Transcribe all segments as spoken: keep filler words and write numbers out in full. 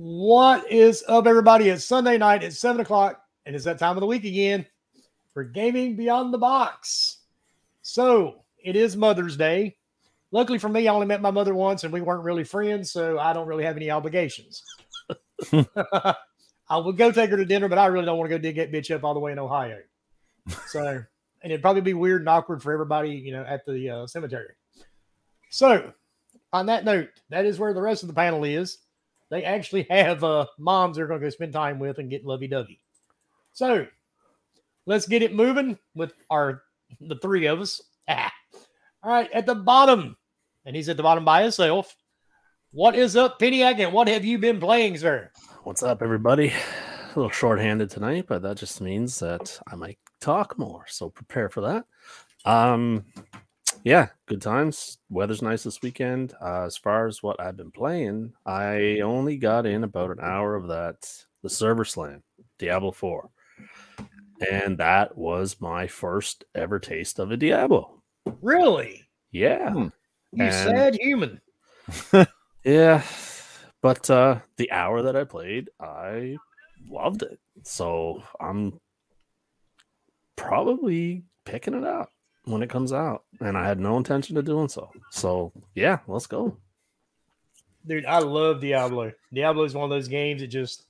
What is up, everybody? It's Sunday night. It's seven o'clock, and it's that time of the week again for Gaming Beyond the Box. So, it is Mother's Day. Luckily for me, I only met my mother once, and we weren't really friends, so I don't really have any obligations. I will go take her to dinner, but I really don't want to go dig that bitch up all the way in Ohio. So, and it'd probably be weird and awkward for everybody, you know, at the uh, cemetery. So, on that note, that is where the rest of the panel is. They actually have uh, moms they're going to go spend time with and get lovey-dovey. So, let's get it moving with our the three of us. Ah. All right, at the bottom, and he's at the bottom by himself. What is up, Penny Agnan? What have you been playing, sir? What's up, everybody? A little shorthanded tonight, but that just means that I might talk more, so prepare for that. Um, yeah, good times. Weather's nice this weekend. Uh, as far as what I've been playing, I only got in about an hour of that, the server slam, Diablo four. And that was my first ever taste of a Diablo. Really? Yeah. Hmm. You and... sad human. Yeah. But uh, the hour that I played, I loved it. So I'm probably picking it up when it comes out, and I had no intention of doing so. So yeah, let's go. Dude, I love Diablo. Diablo is one of those games that just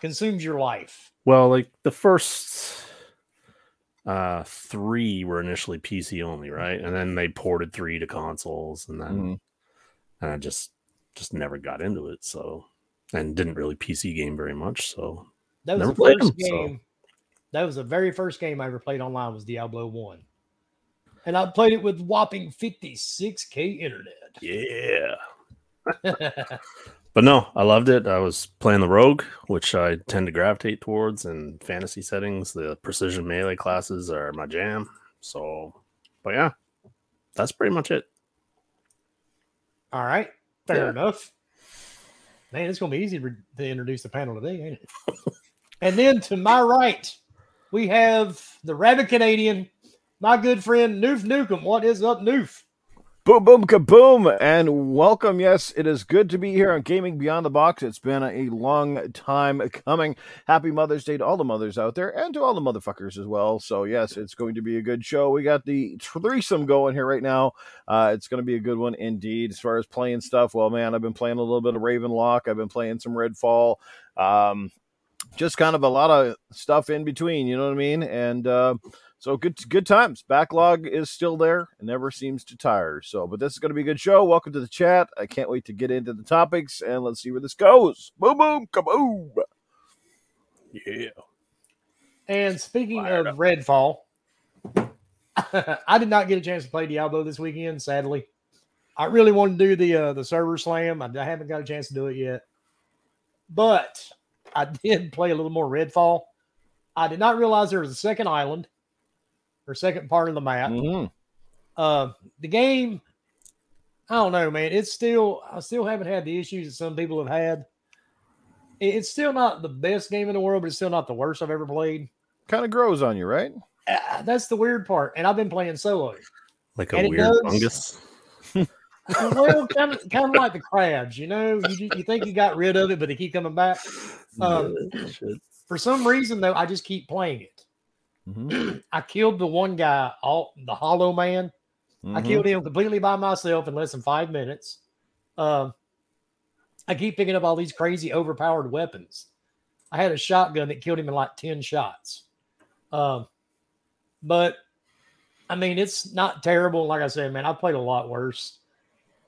consumes your life. Well, like the first uh, three were initially P C only, right? And then they ported three to consoles, and then mm-hmm. and I just just never got into it. So, and didn't really P C game very much. So that was never the played first them, game. So. That was the very first game I ever played online was Diablo one. And I played it with whopping fifty-six K internet. Yeah. But no, I loved it. I was playing the rogue, which I tend to gravitate towards in fantasy settings. The precision melee classes are my jam. So, but yeah, that's pretty much it. All right. Fair yeah. enough. Man, it's going to be easy to introduce the panel today, ain't it? And then to my right, we have the rabid Canadian, my good friend, Noof Newcomb. What is up, Noof? Boom, boom, kaboom, and welcome. Yes, it is good to be here on Gaming Beyond the Box. It's been a long time coming. Happy Mother's Day to all the mothers out there and to all the motherfuckers as well. So, yes, it's going to be a good show. We got the threesome going here right now. Uh, it's going to be a good one indeed. As far as playing stuff, well, man, I've been playing a little bit of Ravenlock. I've been playing some Redfall. Um, just kind of a lot of stuff in between, you know what I mean? And... Uh, So good, good times. Backlog is still there and never seems to tire. So, but this is going to be a good show. Welcome to the chat. I can't wait to get into the topics and let's see where this goes. Boom, boom, kaboom. Yeah. And speaking Fired of up. Redfall, I did not get a chance to play Diablo this weekend. Sadly, I really wanted to do the uh, the server slam. I haven't got a chance to do it yet, but I did play a little more Redfall. I did not realize there was a second island. Or second part of the map. Mm-hmm. Uh, the game, I don't know, man. It's still, I still haven't had the issues that some people have had. It's still not the best game in the world, but it's still not the worst I've ever played. Kind of grows on you, right? Uh, that's the weird part. And I've been playing solo. Like a and weird fungus? Well, kind of, kind of like the crabs, you know? You, you think you got rid of it, but they keep coming back. Um, for some reason, though, I just keep playing it. Mm-hmm. I killed the one guy, all, the Hollow Man. Mm-hmm. I killed him completely by myself in less than five minutes. Um, I keep picking up all these crazy overpowered weapons. I had a shotgun that killed him in like ten shots. Um, but, I mean, it's not terrible. Like I said, man, I played a lot worse.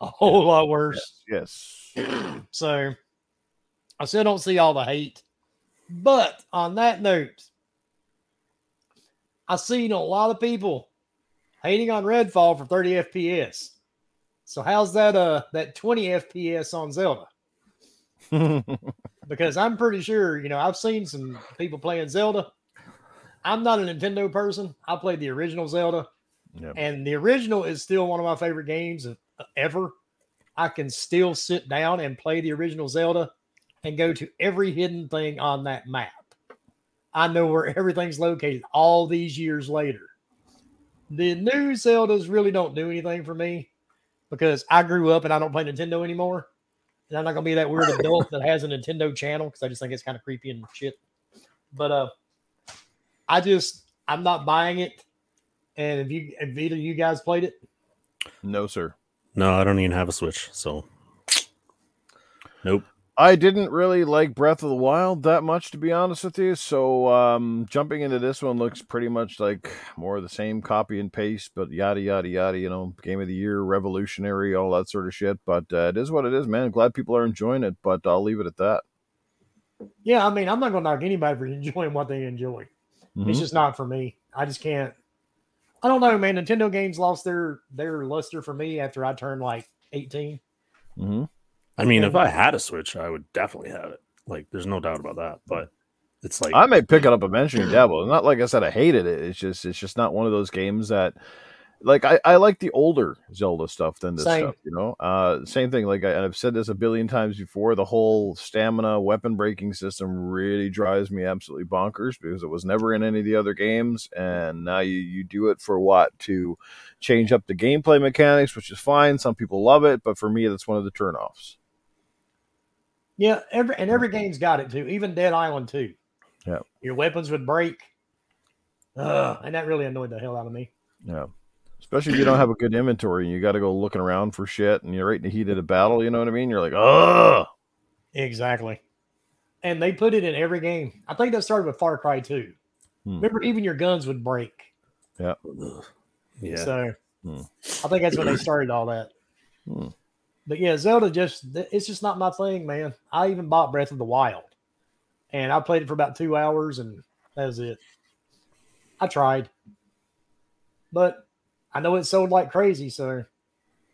A whole lot worse. Yes. yes. So, I still don't see all the hate. But, on that note... I've seen a lot of people hating on Redfall for thirty F P S. So how's that uh that twenty F P S on Zelda? Because I'm pretty sure, you know, I've seen some people playing Zelda. I'm not a Nintendo person. I played the original Zelda. Yep. And the original is still one of my favorite games ever. I can still sit down and play the original Zelda and go to every hidden thing on that map. I know where everything's located all these years later. The new Zeldas really don't do anything for me because I grew up and I don't play Nintendo anymore. And I'm not going to be that weird adult that has a Nintendo channel because I just think it's kind of creepy and shit. But uh, I just, I'm not buying it. And have, you, have either of you guys played it? No, sir. No, I don't even have a Switch, so nope. I didn't really like Breath of the Wild that much, to be honest with you. So um, jumping into this one looks pretty much like more of the same copy and paste, but yada, yada, yada, you know, game of the year, revolutionary, all that sort of shit. But uh, it is what it is, man. I'm glad people are enjoying it, but I'll leave it at that. Yeah, I mean, I'm not going to knock anybody for enjoying what they enjoy. Mm-hmm. It's just not for me. I just can't. I don't know, man. Nintendo games lost their, their luster for me after I turned like eighteen. Mm-hmm. I mean, if I had a Switch, I would definitely have it. Like, there's no doubt about that. But it's like I may pick it up eventually, Diablo. Not like I said, I hated it. It's just, it's just not one of those games that, like, I, I like the older Zelda stuff than this same. Stuff. You know, uh, same thing. Like, I, I've said this a billion times before. The whole stamina weapon breaking system really drives me absolutely bonkers because it was never in any of the other games, and now you, you do it for what to change up the gameplay mechanics, which is fine. Some people love it, but for me, that's one of the turnoffs. Yeah, every and every game's got it too. Even Dead Island two. Yeah, your weapons would break, uh, and that really annoyed the hell out of me. Yeah, especially if you don't have a good inventory and you got to go looking around for shit, and you're right in the heat of the battle. You know what I mean? You're like, oh, exactly. And they put it in every game. I think that started with Far Cry two. Hmm. Remember, even your guns would break. Yeah, yeah. So hmm. I think that's when they started all that. Hmm. But yeah, Zelda just, it's just not my thing, man. I even bought Breath of the Wild and I played it for about two hours and that was it. I tried, but I know it sold like crazy, sir.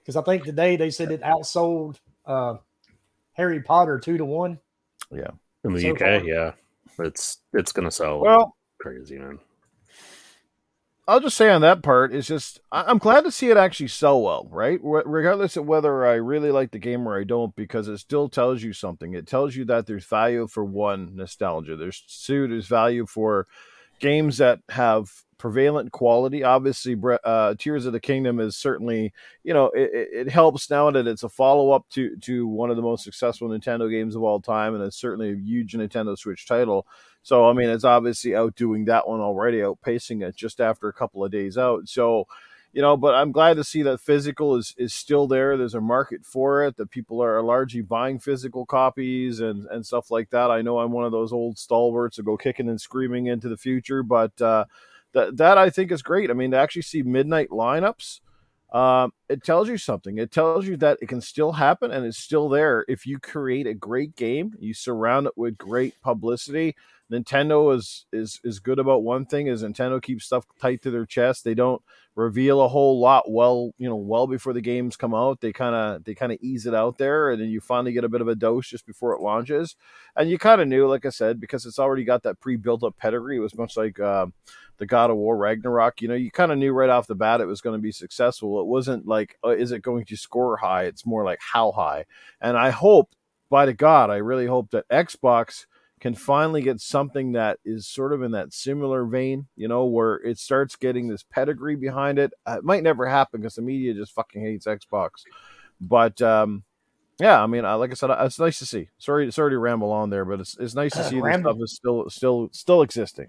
Because I think today they said it outsold uh, Harry Potter two to one. Yeah. In the so U K, far. Yeah. It's, it's going to sell well, crazy, man. I'll just say on that part, it's just, I'm glad to see it actually sell well, right? Regardless of whether I really like the game or I don't, because it still tells you something. It tells you that there's value for one, nostalgia. There's two, there's value for games that have prevalent quality. Obviously, uh, Tears of the Kingdom is certainly, you know, it, it helps now that it's a follow-up to, to one of the most successful Nintendo games of all time, and it's certainly a huge Nintendo Switch title. So, I mean, it's obviously outdoing that one already, outpacing it just after a couple of days out. So, you know, but I'm glad to see that physical is, is still there. There's a market for it, that people are largely buying physical copies and, and stuff like that. I know I'm one of those old stalwarts that go kicking and screaming into the future, but uh, that, that I think is great. I mean, to actually see midnight lineups, um, it tells you something. It tells you that it can still happen and it's still there. If you create a great game, you surround it with great publicity. Nintendo is, is is good about one thing is Nintendo keeps stuff tight to their chest. They don't reveal a whole lot well, you know, well before the games come out. They kind of they kind of ease it out there, and then you finally get a bit of a dose just before it launches. And you kind of knew, like I said, because it's already got that pre-built up pedigree. It was much like uh, the God of War Ragnarok. You know, you kind of knew right off the bat it was going to be successful. It wasn't like, uh, is it going to score high? It's more like how high. And I hope, by the God, I really hope that Xbox can finally get something that is sort of in that similar vein, you know, where it starts getting this pedigree behind it. It might never happen because the media just fucking hates Xbox. But um, yeah, I mean, I, like I said, it's nice to see. Sorry, sorry to ramble on there, but it's it's nice to see uh, this stuff is still still still existing.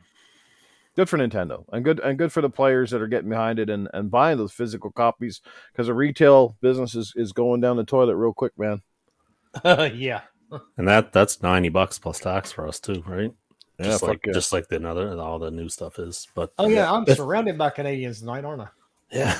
Good for Nintendo and good and good for the players that are getting behind it and, and buying those physical copies because the retail business is, is going down the toilet real quick, man. Uh, yeah. And that that's ninety bucks plus tax for us too, right? Yeah, just like good. just like the another and all the new stuff is. But oh yeah, I'm surrounded by Canadians tonight, aren't I? Yeah,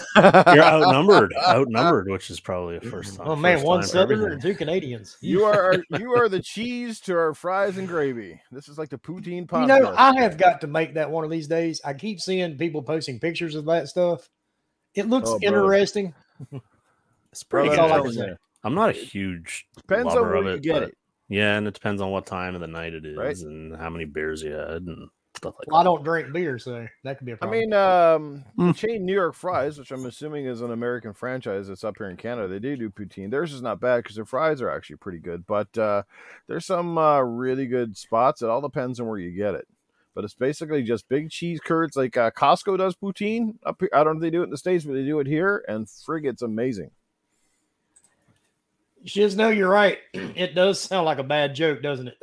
you're outnumbered, outnumbered, which is probably a first time. Oh man, first one Southerner and two Canadians. You are our, you are the cheese to our fries and gravy. This is like the poutine podcast. You know, I have got to make that one of these days. I keep seeing people posting pictures of that stuff. It looks oh, interesting. It's pretty good. All I can say. I'm not a huge depends lover on where of it. You get it. Yeah, and it depends on what time of the night it is, right? And how many beers you had and stuff like well, that. I don't drink beer, so that could be a problem. I mean, um, mm. the chain New York Fries, which I'm assuming is an American franchise that's up here in Canada, they do do poutine. Theirs is not bad because their fries are actually pretty good, but uh, there's some uh, really good spots. It all depends on where you get it. But it's basically just big cheese curds. Like uh, Costco does poutine up here. I don't know if they do it in the States, but they do it here, and frig, it's amazing. Shiz, no, you're right. It does sound like a bad joke, doesn't it?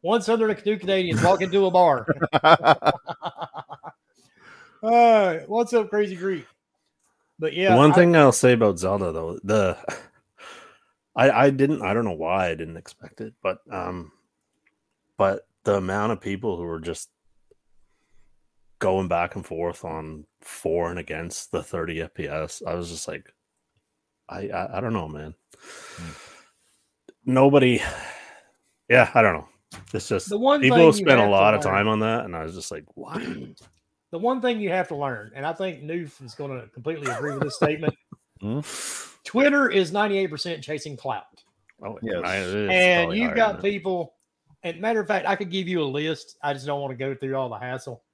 One Southern two Canadians walk into a bar. uh, what's up, Crazy Greek? But yeah, one I, thing I'll say about Zelda though, the I, I didn't I don't know why I didn't expect it, but um, but the amount of people who were just going back and forth on for and against the thirty F P S, I was just like, I I, I don't know, man. Hmm. Nobody, yeah, I don't know. It's just the one people have spent a lot of time on that, and I was just like, why? The one thing you have to learn, and I think Noof is going to completely agree with this statement. Mm-hmm. Twitter is ninety-eight percent chasing clout. Oh, yes. And you've higher, got man. people, and matter of fact, I could give you a list. I just don't want to go through all the hassle.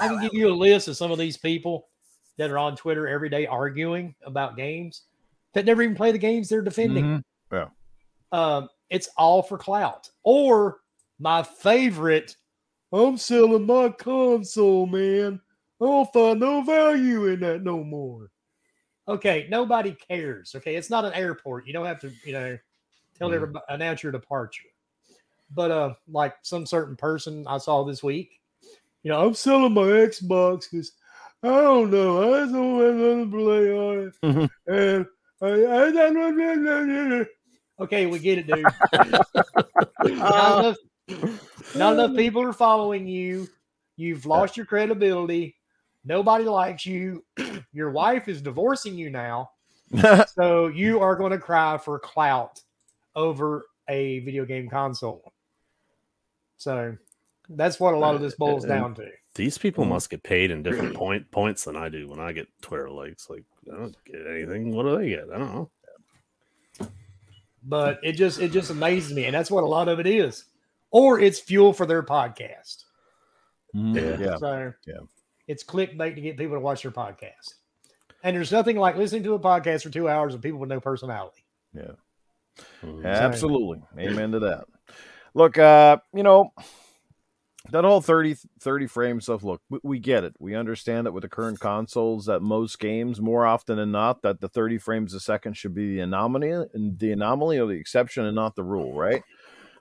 I can give you a list of some of these people that are on Twitter every day arguing about games that never even play the games they're defending. Mm-hmm. Yeah. Um, it's all for clout. Or my favorite, I'm selling my console, man. I don't find no value in that no more. Okay, nobody cares. Okay, it's not an airport. You don't have to, you know, tell mm. everybody, announce your departure. But uh, like some certain person I saw this week, you know, I'm selling my Xbox because I don't know. I just don't have nothing to play on it. Mm-hmm. And I, I don't okay, we get it, dude. not, enough, not enough people are following you. You've lost your credibility. Nobody likes you. Your wife is divorcing you now. So you are going to cry for clout over a video game console. So that's what a lot of this boils and down to. These people must get paid in different point points than I do when I get Twitter likes. Like, I don't get anything. What do they get? I don't know. But it just it just amazes me. And that's what a lot of it is. Or it's fuel for their podcast. Yeah. yeah. So yeah. It's clickbait to get people to watch your podcast. And there's nothing like listening to a podcast for two hours of people with no personality. Yeah. Mm-hmm. Absolutely. Amen to that. Look, uh, you know, that whole thirty, thirty frame stuff, look, we, we get it. We understand that with the current consoles that most games, more often than not, that the thirty frames a second should be the anomaly, the anomaly or the exception and not the rule, right?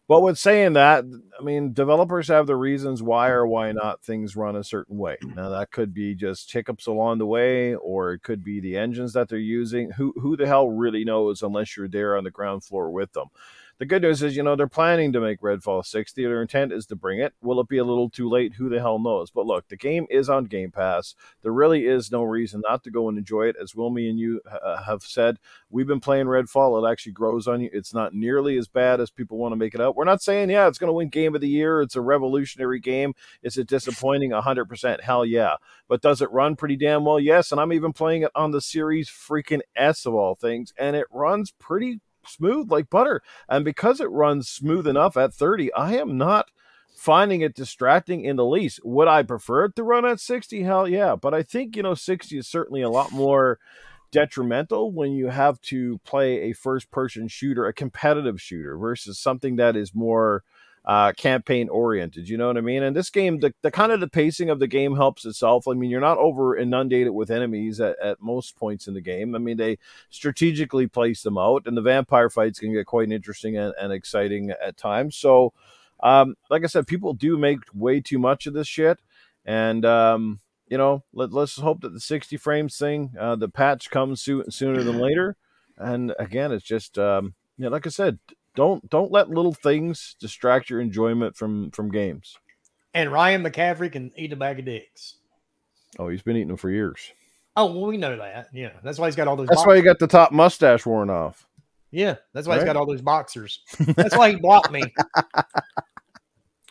But with saying that, I mean, developers have the reasons why or why not things run a certain way. Now, that could be just hiccups along the way, or it could be the engines that they're using. Who who the hell really knows unless you're there on the ground floor with them? The good news is, you know, they're planning to make Redfall sixty. Their intent is to bring it. Will it be a little too late? Who the hell knows? But look, the game is on Game Pass. There really is no reason not to go and enjoy it. As Wilmy and you uh, have said, we've been playing Redfall. It actually grows on you. It's not nearly as bad as people want to make it out. We're not saying, yeah, it's going to win Game of the Year. It's a revolutionary game. Is it disappointing? one hundred percent. Hell yeah. But does it run pretty damn well? Yes. And I'm even playing it on the Series freaking S of all things. And it runs pretty smooth like butter. And because it runs smooth enough at thirty, I am not finding it distracting in the least. Would I prefer it to run at sixty? Hell yeah. But I think, you know, sixty is certainly a lot more detrimental when you have to play a first person shooter, a competitive shooter, versus something that is more uh campaign oriented. You know what I mean? And this game, the, the kind of the pacing of the game helps itself. I mean, you're not over inundated with enemies at, at most points in the game. I mean, they strategically place them out, and the vampire fights can get quite interesting and, and exciting at times. So um like I said, people do make way too much of this shit, and um you know, let, let's hope that the sixty frames thing, uh the patch comes soon, sooner than later. And again, it's just um you know, like I said, Don't don't let little things distract your enjoyment from, from games. And Ryan McCaffrey can eat a bag of dicks. Oh, he's been eating them for years. Oh, well, we know that. Yeah, that's why he's got all those. That's boxers. Why he got the top mustache worn off. Yeah, that's why right? He's got all those boxers. That's why he blocked me.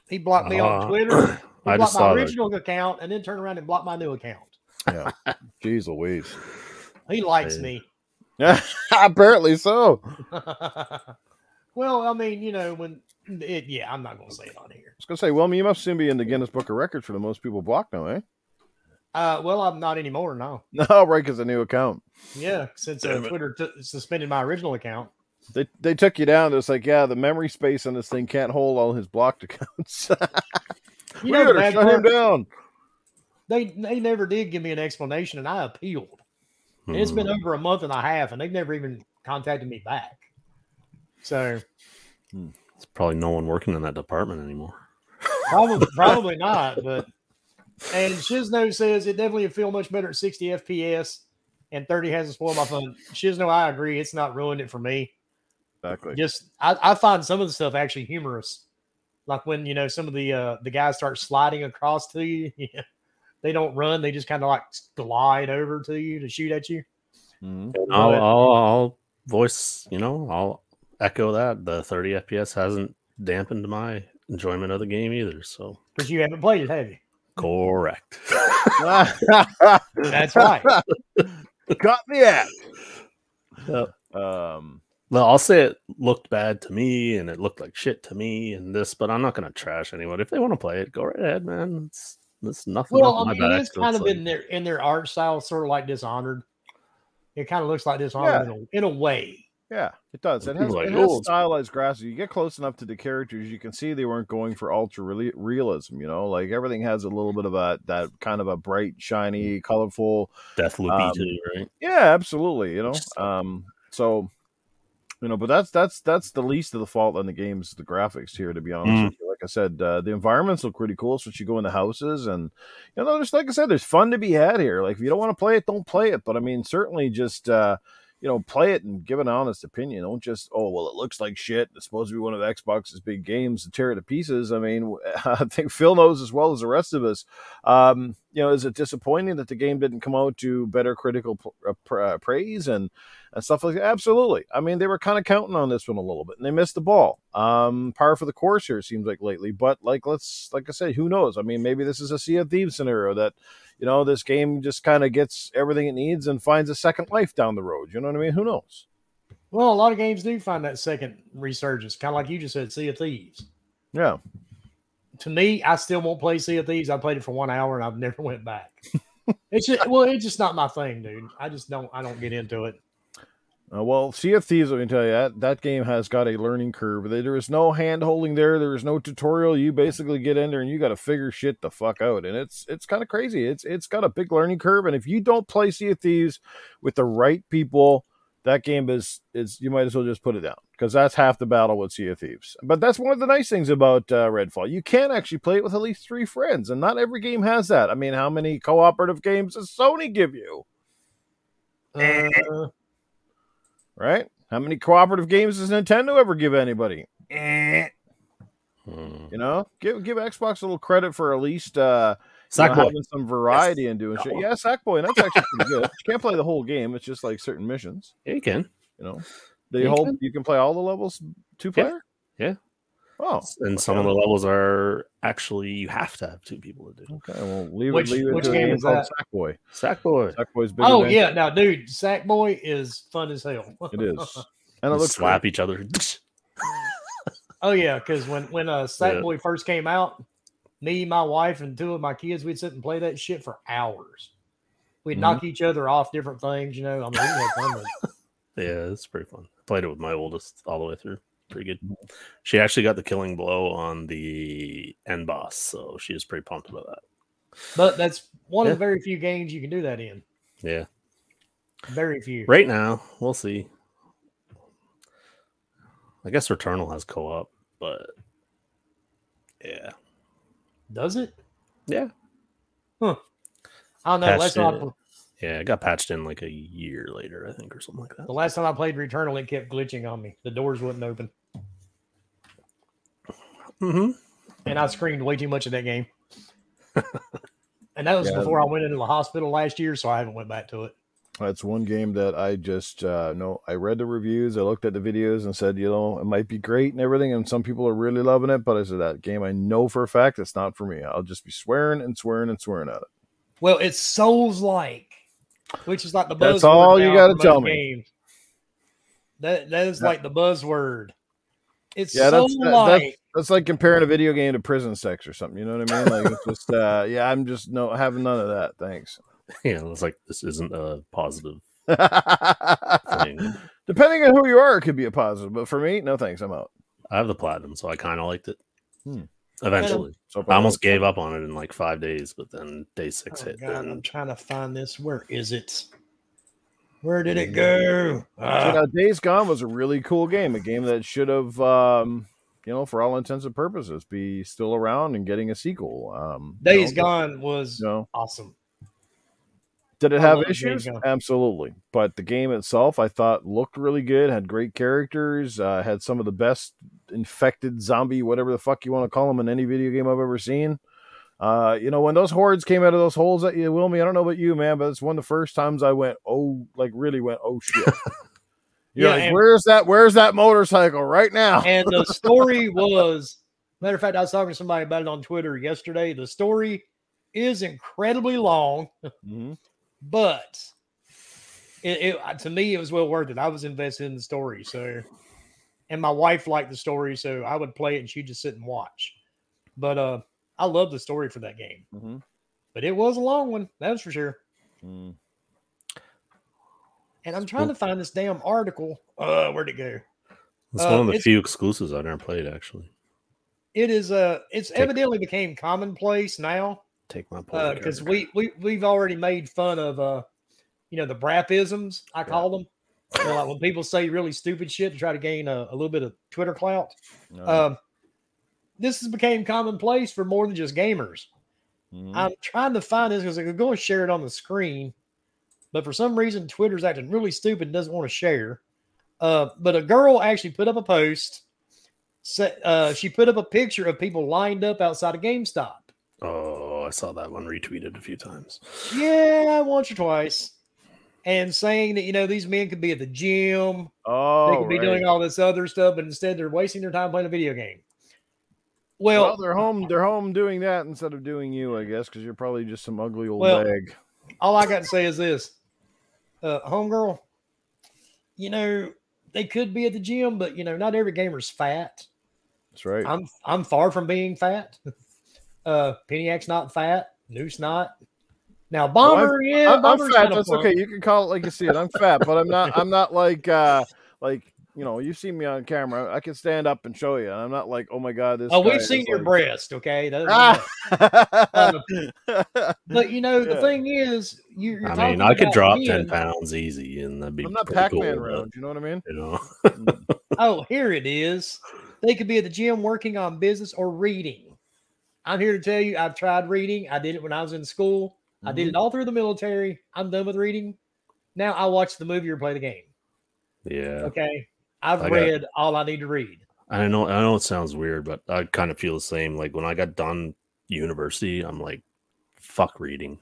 He blocked me uh, on Twitter. He I blocked my original that. account and then turned around and blocked my new account. Yeah, jeez Louise. He likes yeah. me. Apparently so. Well, I mean, you know, when it, yeah, I'm not going to say it on here. I was going to say, well, I mean, you must soon be in the Guinness Book of Records for the most people blocked now, eh? Uh, well, I'm not anymore, no. No, right, because a new account. Yeah, since uh, Twitter t- suspended my original account. They they took you down. It's like, yeah, the memory space on this thing can't hold all his blocked accounts. You know, shut part, him down. They, they never did give me an explanation, and I appealed. Hmm. And it's been over a month and a half, and they've never even contacted me back. So it's probably no one working in that department anymore. Probably, probably not. But and Shizno says it definitely would feel much better at sixty F P S, and thirty hasn't spoiled my fun. Shizno, I agree. It's not ruined it for me. Exactly. Just I, I find some of the stuff actually humorous, like when you know some of the uh, the guys start sliding across to you. Yeah. They don't run; they just kind of like glide over to you to shoot at you. Mm-hmm. I'll, I'll, I'll voice, you know, I'll echo that. The thirty F P S hasn't dampened my enjoyment of the game either. So, because you haven't played it, have you? Correct. That's right. Cut me out. Yep. Um, well, I'll say it looked bad to me, and it looked like shit to me, and this. But I'm not going to trash anyone. If they want to play it, go right ahead, man. It's It's nothing. Well, I mean, it is kind of in their in their art style, sort of like Dishonored. It kind of looks like Dishonored yeah. in, a, in a way. Yeah, it does. It has, like, it has stylized graphics. You get close enough to the characters, you can see they weren't going for ultra real- realism. You know, like everything has a little bit of a that kind of a bright, shiny, colorful Deathloop-y um, too, right? Yeah, absolutely. You know, um, so you know, but that's that's that's the least of the fault on the game's the graphics here, to be honest mm. with you. Like I said, uh, the environments look pretty cool, so you go in the houses and, you know, just like I said, there's fun to be had here. Like, if you don't want to play it, don't play it. But, I mean, certainly just, uh, you know, play it and give an honest opinion. Don't just, oh, well, it looks like shit. It's supposed to be one of Xbox's big games and tear it to pieces. I mean, I think Phil knows as well as the rest of us. Um, you know, is it disappointing that the game didn't come out to better critical praise and, and stuff like that? Absolutely. I mean, they were kind of counting on this one a little bit, and they missed the ball. Um, par for the course here, it seems like lately, but like, let's, like I said, who knows? I mean, maybe this is a Sea of Thieves scenario that, you know, this game just kind of gets everything it needs and finds a second life down the road. You know what I mean? Who knows? Well, a lot of games do find that second resurgence, kind of like you just said, Sea of Thieves. Yeah. To me, I still won't play Sea of Thieves. I played it for one hour and I've never went back. It's just, well, it's just not my thing, dude. I just don't, I don't get into it. Uh, well, Sea of Thieves, let me tell you, that, that game has got a learning curve. There is no hand-holding there. There is no tutorial. You basically get in there and you got to figure shit the fuck out. And it's it's kind of crazy. It's It's got a big learning curve. And if you don't play Sea of Thieves with the right people, that game is, is you might as well just put it down. Because that's half the battle with Sea of Thieves. But that's one of the nice things about uh, Redfall. You can actually play it with at least three friends. And not every game has that. I mean, how many cooperative games does Sony give you? Uh... Right? How many cooperative games does Nintendo ever give anybody? Eh. Hmm. You know, give give Xbox a little credit for at least uh, know, having some variety yes. and doing no. shit. Yeah, Sackboy, that's actually pretty good. You can't play the whole game; it's just like certain missions. Yeah, you can. You know, they you hold. Can. You can play all the levels two player. Yeah. yeah. Oh, and okay. some of the levels are actually you have to have two people to do. Okay, well, leave which, it. Leave which it game is that? Sackboy. Sackboy. Sackboy's big. Oh event. yeah, now dude, Sackboy is fun as hell. It is, and it looks slap cool. each other. Oh yeah, because when when uh, Sackboy yeah. first came out, me, my wife, and two of my kids, we'd sit and play that shit for hours. We'd mm-hmm. knock each other off different things, you know. I mean, we had fun with it. Yeah, it's pretty fun. I played it with my oldest all the way through. Pretty good. She actually got the killing blow on the end boss, so she was pretty pumped about that. But that's one yeah. of the very few games you can do that in. Yeah. Very few. Right now, we'll see. I guess Returnal has co-op, but yeah. Does it? Yeah. Huh. I don't know. Patched Let's not... in... Yeah, it got patched in like a year later, I think, or something like that. The last time I played Returnal, it kept glitching on me. The doors wouldn't open. Mm-hmm. And I screamed way too much at that game. And that was yeah. before I went into the hospital last year, so I haven't went back to it. That's one game that I just, uh, no, I read the reviews, I looked at the videos and said, you know, it might be great and everything, and some people are really loving it, but I said, that game, I know for a fact it's not for me. I'll just be swearing and swearing and swearing at it. Well, it's Souls-like, which is like the buzzword. That's all you got to tell me. Games. That That is yeah. like the buzzword. It's yeah, so that's, like... That's, that's like comparing a video game to prison sex or something. You know what I mean? Like, it's just, uh, yeah, I'm just no having none of that. Thanks. Yeah, it's like this isn't a positive thing. Depending on who you are, it could be a positive. But for me, no thanks. I'm out. I have the platinum, so I kind of liked it. Hmm. Eventually. So I almost gave up on it in like five days, but then day six oh, hit. God, and... I'm trying to find this. Where is it? Where did it go? Ah. So now, Days Gone was a really cool game, a game that should have, um, you know, for all intents and purposes, be still around and getting a sequel. Um, Days you know, Gone but, was you know, awesome. Did it have issues? Absolutely. But the game itself, I thought, looked really good, had great characters, uh, had some of the best infected zombie, whatever the fuck you want to call them in any video game I've ever seen. Uh, you know, when those hordes came out of those holes at you, Wilmy, I don't know about you, man, but it's one of the first times I went, oh, like really went, oh, shit. You're yeah, like, where's that, where's that motorcycle right now? And the story was, matter of fact, I was talking to somebody about it on Twitter yesterday. The story is incredibly long, mm-hmm. but it, it to me, it was well worth it. I was invested in the story. So, and my wife liked the story. So I would play it and she'd just sit and watch. But, uh, I love the story for that game, mm-hmm. but it was a long one. That's for sure. Mm. And I'm trying cool. to find this damn article. Uh, where'd it go? It's uh, one of the few exclusives I never played. Actually, it is. Uh, it's Take evidently my, became commonplace now. Take my point because uh, we we we've already made fun of uh, you know, the brapisms I yeah. call them. You know, like when people say really stupid shit to try to gain a, a little bit of Twitter clout. No. Um, This has became commonplace for more than just gamers. Mm-hmm. I'm trying to find this because I could go and share it on the screen, but for some reason, Twitter's acting really stupid and doesn't want to share. Uh, but a girl actually put up a post. Uh, she put up a picture of people lined up outside of GameStop. Oh, I saw that one retweeted a few times. Yeah, once or twice. And saying that, you know, these men could be at the gym. Oh, they could be right. doing all this other stuff, but instead they're wasting their time playing a video game. Well, well, they're home. They're home doing that instead of doing you, I guess, because you're probably just some ugly old well, bag. All I got to say is this, uh, homegirl. You know, they could be at the gym, but you know, not every gamer's fat. That's right. I'm I'm far from being fat. Uh, Peniac's not fat. Noose not. Now, Bomber, well, I'm, yeah, I'm, I'm fat. That's okay. You can call it like you see it. I'm fat, but I'm not. I'm not like uh, like. You know, you've seen me on camera. I can stand up and show you. I'm not like, oh my God, this. Oh, we've seen your like... breast, okay? Ah! uh, but you know, yeah. the thing is, you. You're I mean, I could drop ten pounds easy, and that'd be. I'm not Pac-Man cool, round. But, you know what I mean? You know. Oh, here it is. They could be at the gym working on business or reading. I'm here to tell you, I've tried reading. I did it when I was in school. Mm-hmm. I did it all through the military. I'm done with reading. Now I watch the movie or play the game. Yeah. Okay. I've I read got, all I need to read. I know I know it sounds weird, but I kind of feel the same. Like when I got done university, I'm like, fuck reading.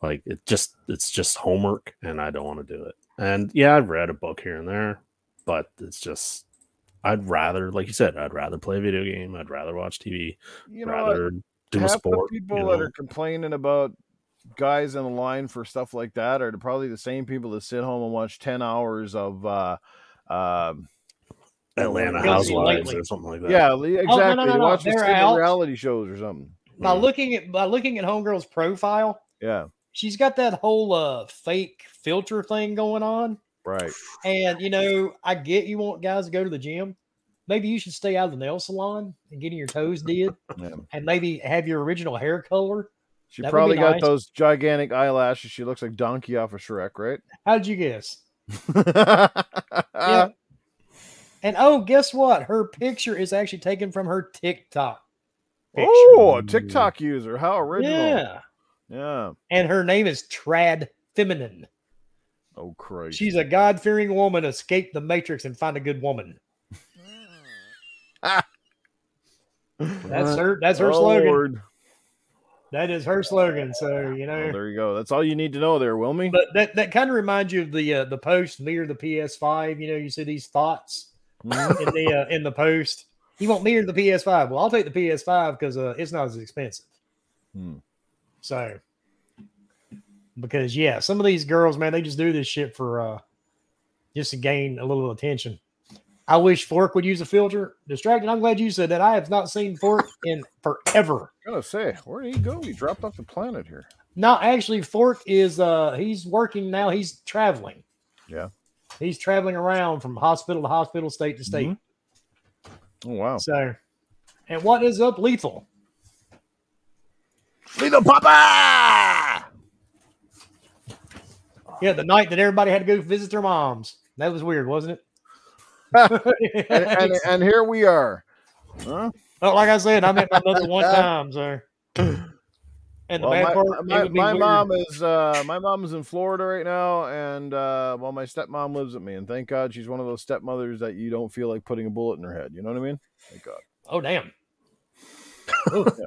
Like it just it's just homework and I don't want to do it. And yeah, I've read a book here and there, but it's just I'd rather, like you said, I'd rather play a video game, I'd rather watch T V, you know, rather do a sport. The people you know? that are complaining about guys in line for stuff like that are probably the same people that sit home and watch ten hours of uh Um, Atlanta Housewives or something like that. Yeah, exactly. Oh, no, no, no, no. Watch reality shows or something. By mm. looking at by looking at homegirl's profile, yeah, she's got that whole uh, fake filter thing going on, right? And you know, I get you want guys to go to the gym. Maybe you should stay out of the nail salon and getting your toes did, yeah. and maybe have your original hair color. She that probably got nice. Those gigantic eyelashes. She looks like Donkey off of Shrek, right? How did you guess? Yeah. And oh, guess what? Her picture is actually taken from her TikTok. Picture. Oh, a TikTok user! How original! Yeah, yeah. And her name is Trad Feminine. Oh, Christ! She's a God-fearing woman. Escape the Matrix and find a good woman. That's her. That's her oh, slogan. Lord. That is her slogan, so you know. Well, there you go. That's all you need to know there, Wilmy. But that, that kind of reminds you of the uh, the post near the P S five. You know, you see these thoughts in the uh, in the post. You want me or the P S five? Well, I'll take the P S five because uh, it's not as expensive. Hmm. So, because yeah, some of these girls, man, they just do this shit for uh, just to gain a little attention. I wish Fork would use a filter. Distracted. I'm glad you said that. I have not seen Fork in forever. I gotta say, where did he go? He dropped off the planet here. No, actually, Fork is uh he's working now. He's traveling. Yeah. He's traveling around from hospital to hospital, state to state. Mm-hmm. Oh wow. So and what is up, Lethal? Lethal Papa. Yeah, the night that everybody had to go visit their moms. That was weird, wasn't it? and, and, and here we are. Huh? Well, like I said, I met my mother one time, so. And the well, bad part, my, my, my mom is uh, my mom is in Florida right now, and uh, well, my stepmom lives with me, and thank God she's one of those stepmothers that you don't feel like putting a bullet in her head. You know what I mean? Thank God. Oh damn. Ooh, yeah.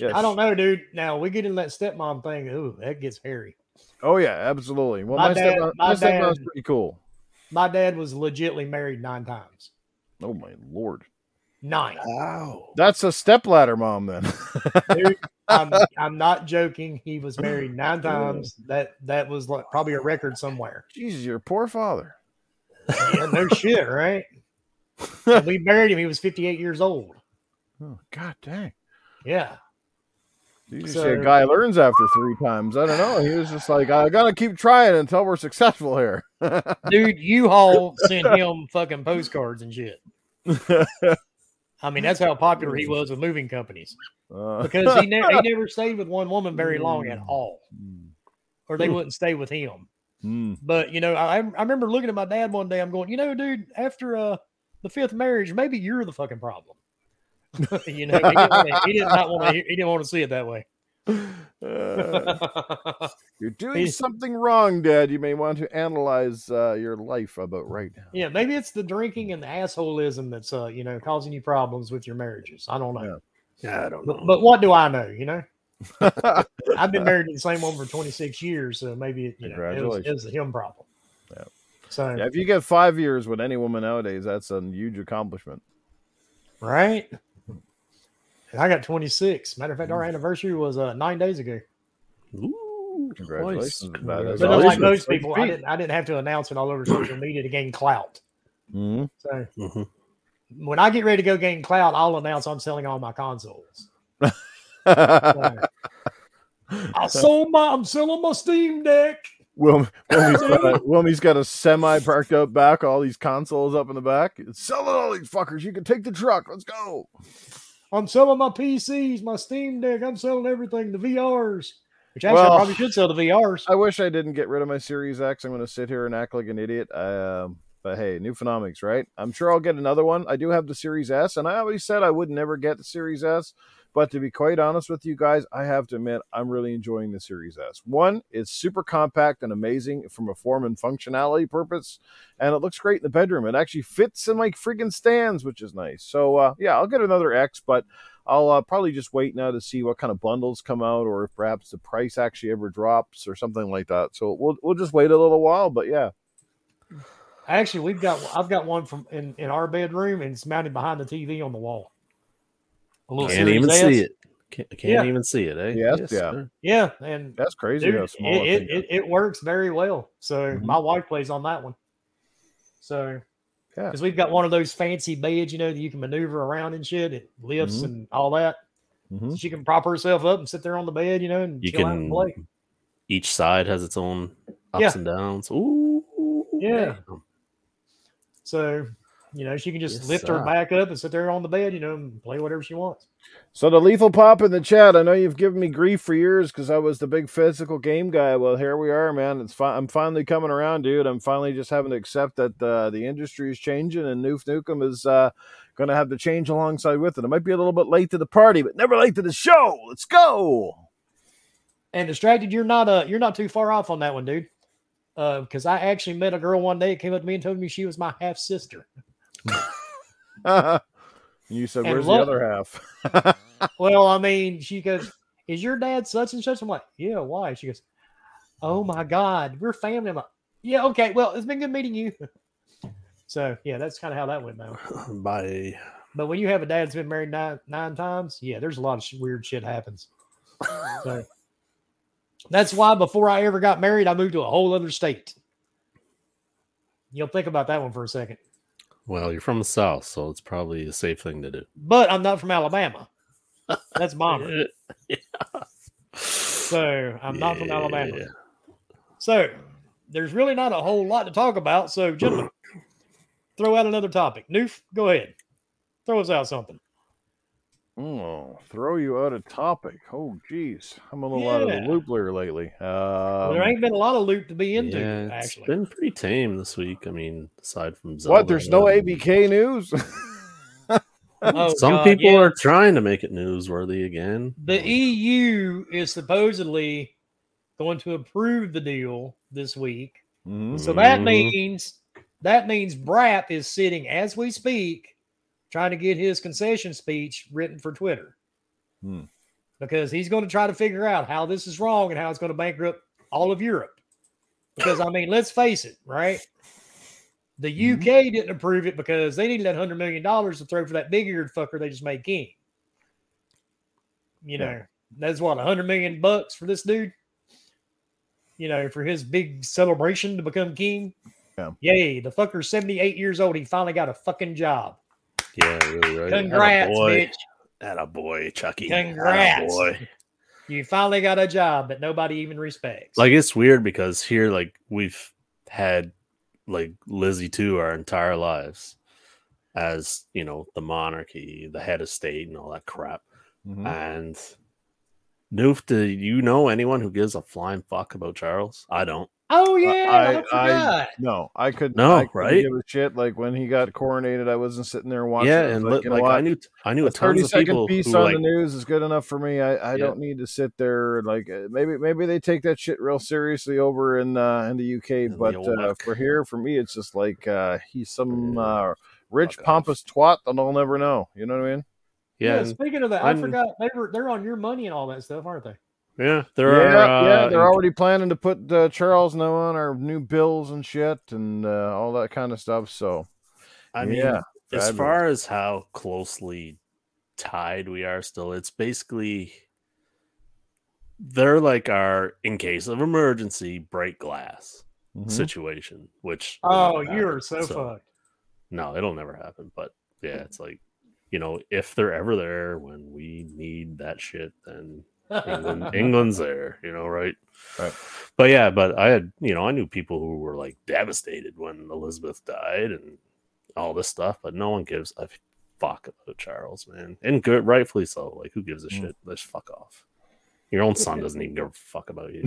Yes. I don't know, dude. Now we get into that stepmom thing. Ooh, that gets hairy. Oh yeah, absolutely. Well, my, my dad, stepmom, my, my dad, stepmom's pretty cool. My dad was legitimately married nine times. Oh my Lord. Nine. Wow. That's a stepladder mom then. Dude, I'm, I'm not joking. He was married nine times. That that was like probably a record somewhere. Jesus, your poor father. Yeah, no shit, right? So we married him. He was fifty-eight years old. Oh, God dang. Yeah. You just so, say a guy learns after three times. I don't know. He was just like, I got to keep trying until we're successful here. Dude, U-Haul sent him fucking postcards and shit. I mean, that's how popular he was with moving companies. Uh, because he, ne- he never stayed with one woman very long at all. Or they wouldn't stay with him. But, you know, I, I remember looking at my dad one day. I'm going, you know, dude, after uh, the fifth marriage, maybe you're the fucking problem. You know, he didn't want to, he did not want to, he didn't want to see it that way. uh, you're doing something wrong, Dad. You may want to analyze uh, your life about right now. Yeah, maybe it's the drinking and the assholeism that's uh, you know, causing you problems with your marriages. I don't know. Yeah, I don't know. But, but what do I know? You know, I've been married to the same one for twenty-six years, so maybe it, you know, it, was, it was a him problem. Yeah. So yeah, if you get five years with any woman nowadays, that's a huge accomplishment, right? I got twenty-six. Matter of fact, our anniversary was uh, nine days ago. Ooh, congratulations! congratulations. But like most people, I didn't. I didn't have to announce it all over social media to gain clout. Mm-hmm. So mm-hmm. when I get ready to go gain clout, I'll announce I'm selling all my consoles. So, I sold my. I'm selling my Steam Deck. Wilmy, Wilmy's, got a, Wilmy's got a semi parked up back. All these consoles up in the back. Selling all these fuckers. You can take the truck. Let's go. I'm selling my P Cs, my Steam Deck. I'm selling everything, the V Rs, which actually well, I probably should sell the V Rs. I wish I didn't get rid of my Series X. I'm going to sit here and act like an idiot. Uh, but hey, new phenomics, right? I'm sure I'll get another one. I do have the Series S, and I always said I would never get the Series S. But to be quite honest with you guys, I have to admit I'm really enjoying the Series S. One, it's super compact and amazing from a form and functionality purpose, and it looks great in the bedroom. It actually fits in my freaking stands, which is nice. So, uh, yeah, I'll get another X, but I'll uh, probably just wait now to see what kind of bundles come out or if perhaps the price actually ever drops or something like that. So we'll we'll just wait a little while, but yeah. Actually, we've got I've got one from in, in our bedroom, and it's mounted behind the T V on the wall. Can't even S. see it. Can't, can't yeah. even see it, eh? Yes, yes, yeah, sir. Yeah. And that's crazy. Dude, how small it, it, it, it works very well. So mm-hmm. my wife plays on that one. So because yeah. we've got one of those fancy beds, you know, that you can maneuver around and shit. It lifts mm-hmm. and all that. Mm-hmm. So she can prop herself up and sit there on the bed, you know, and you chill can, out and play. Each side has its own ups yeah. and downs. Ooh, yeah. Damn. So. You know, she can just yes, lift her back up and sit there on the bed, you know, and play whatever she wants. So the Lethal Pop in the chat, I know you've given me grief for years because I was the big physical game guy. Well, here we are, man. It's fi- I'm finally coming around, dude. I'm finally just having to accept that uh, the industry is changing and Noof Newcomb is uh, going to have to change alongside with it. I might be a little bit late to the party, but never late to the show. Let's go. And Distracted, you're not uh, you're not too far off on that one, dude. Because uh, I actually met a girl one day that came up to me and told me she was my half sister. uh-huh. You said, "Where's look, the other half?" Well, I mean, she goes, "Is your dad such and such?" I'm like, "Yeah, why?" She goes, "Oh my God, we're family." I'm like, "Yeah, okay. Well, it's been good meeting you." So, yeah, that's kind of how that went, man. Bye. But when you have a dad that's been married nine nine times, yeah, there's a lot of sh- weird shit happens. So that's why before I ever got married, I moved to a whole other state. You'll think about that one for a second. Well, you're from the South, so it's probably a safe thing to do. But I'm not from Alabama. That's bomber. yeah. So I'm yeah. not from Alabama. So there's really not a whole lot to talk about. So, gentlemen, throw out another topic. Noof, go ahead. Throw us out something. Oh, throw you out of topic. Oh, geez. I'm a little yeah. out of the loopler lately. Um, well, there ain't been a lot of loop to be into, yeah, actually. It's been pretty tame this week. I mean, aside from Zelda. What? There's no A B K news? Oh, Some God, people yeah. are trying to make it newsworthy again. The E U is supposedly going to approve the deal this week. Mm-hmm. So that means that means Brat is sitting as we speak trying to get his concession speech written for Twitter. Hmm. Because he's going to try to figure out how this is wrong and how it's going to bankrupt all of Europe. Because, I mean, let's face it, right? The U K mm-hmm. didn't approve it because they needed that one hundred million dollars to throw for that big-eared fucker they just made king. You know, yeah. that's what, one hundred million dollars bucks for this dude? You know, for his big celebration to become king? Yeah. Yay, the fucker's seventy-eight years old. He finally got a fucking job. Yeah, really, right. Congrats, Attaboy. Bitch. Attaboy, Chucky. Congrats. Attaboy. You finally got a job that nobody even respects. Like, it's weird because here, like, we've had... like Lizzie too, our entire lives as, you know, the monarchy, the head of state and all that crap. Mm-hmm. And Noof, do you know anyone who gives a flying fuck about Charles? I don't. Oh yeah. I, I, I no, I couldn't no, I couldn't right? give a shit. Like when he got coronated, I wasn't sitting there watching. Yeah, and like, like I knew I knew a tons of people. Piece who, on like, the news is good enough for me. I, I yeah. don't need to sit there like maybe maybe they take that shit real seriously over in uh, in the U K, in but the uh, for here for me it's just like uh, he's some uh, rich oh, pompous twat that I'll never know. You know what I mean? Yeah. yeah speaking of that, I'm, I forgot they were they're on Your Money and all that stuff, aren't they? Yeah, they're yeah, uh, yeah, they're already planning to put uh, Charles now on our new bills and shit and uh, all that kind of stuff. So, I yeah, mean, fabulous. As far as how closely tied we are still, it's basically they're like our in case of emergency break glass mm-hmm. situation. Which oh, you're so, so fucked. No, it'll never happen. But yeah, it's like you know, if they're ever there when we need that shit, then. England, England's there, you know, right? right? But yeah, but I had, you know, I knew people who were like devastated when Elizabeth died and all this stuff, but no one gives a fuck about Charles, man, and good, rightfully so. Like, who gives a mm. shit? Let's fuck off. Your own son doesn't even give a fuck about you.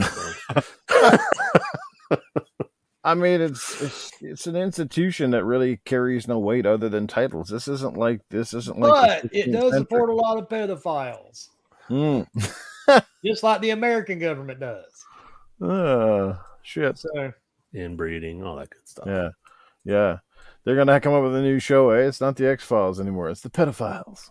I mean, it's, it's it's an institution that really carries no weight other than titles. This isn't like this isn't like. But it does support a lot of pedophiles. Mm. Just like the American government does. Uh, shit. So, inbreeding, all that good stuff. Yeah. Yeah. They're going to come up with a new show, eh? It's not the X-Files anymore. It's the pedophiles.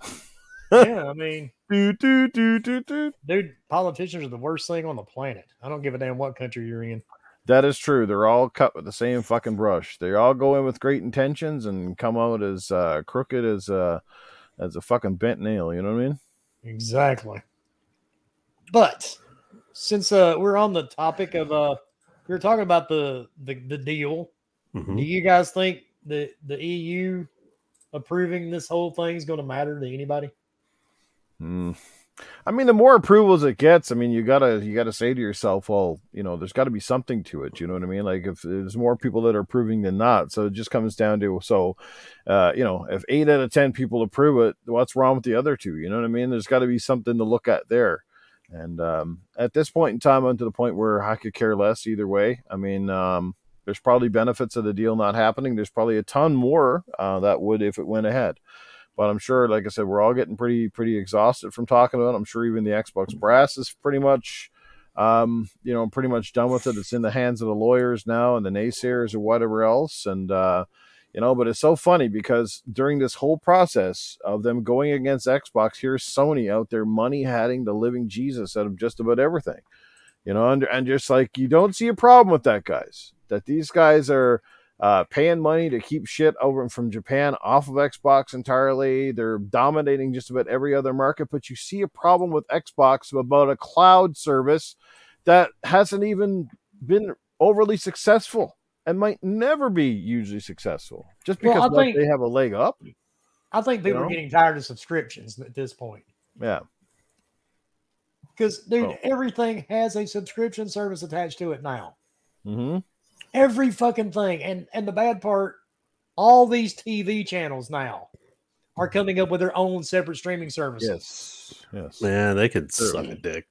Yeah, I mean. do, do, do, do, do. Dude, politicians are the worst thing on the planet. I don't give a damn what country you're in. That is true. They're all cut with the same fucking brush. They all go in with great intentions and come out as uh, crooked as, uh, as a fucking bent nail. You know what I mean? Exactly. But since uh, we're on the topic of uh, we were talking about the the, the deal, mm-hmm. do you guys think that the E U approving this whole thing is going to matter to anybody? Mm. I mean, the more approvals it gets, I mean, you gotta you gotta say to yourself, well, you know, there's got to be something to it. You know what I mean? Like if there's more people that are approving than not, so it just comes down to so, uh, you know, if eight out of ten people approve it, what's wrong with the other two? You know what I mean? There's got to be something to look at there. And um, at this point in time, I'm to the point where I could care less either way. I mean, um, there's probably benefits of the deal not happening. There's probably a ton more uh, that would if it went ahead. But I'm sure, like I said, we're all getting pretty pretty exhausted from talking about it. I'm sure even the Xbox brass is pretty much, um, you know, pretty much done with it. It's in the hands of the lawyers now and the naysayers or whatever else. And, uh, you know, but it's so funny because during this whole process of them going against Xbox, here's Sony out there money-hatting the living Jesus out of just about everything. You know, and, and just like you don't see a problem with that, guys, that these guys are – Uh, paying money to keep shit over from Japan off of Xbox entirely. They're dominating just about every other market, but you see a problem with Xbox about a cloud service that hasn't even been overly successful and might never be hugely successful just because well, like, think, they have a leg up. I think people you know? are getting tired of subscriptions at this point. Yeah. Because, dude, oh. everything has a subscription service attached to it now. Mm-hmm. Every fucking thing. And and the bad part, all these T V channels now are coming up with their own separate streaming services. Yes, yes. Man, they could sure. suck a dick.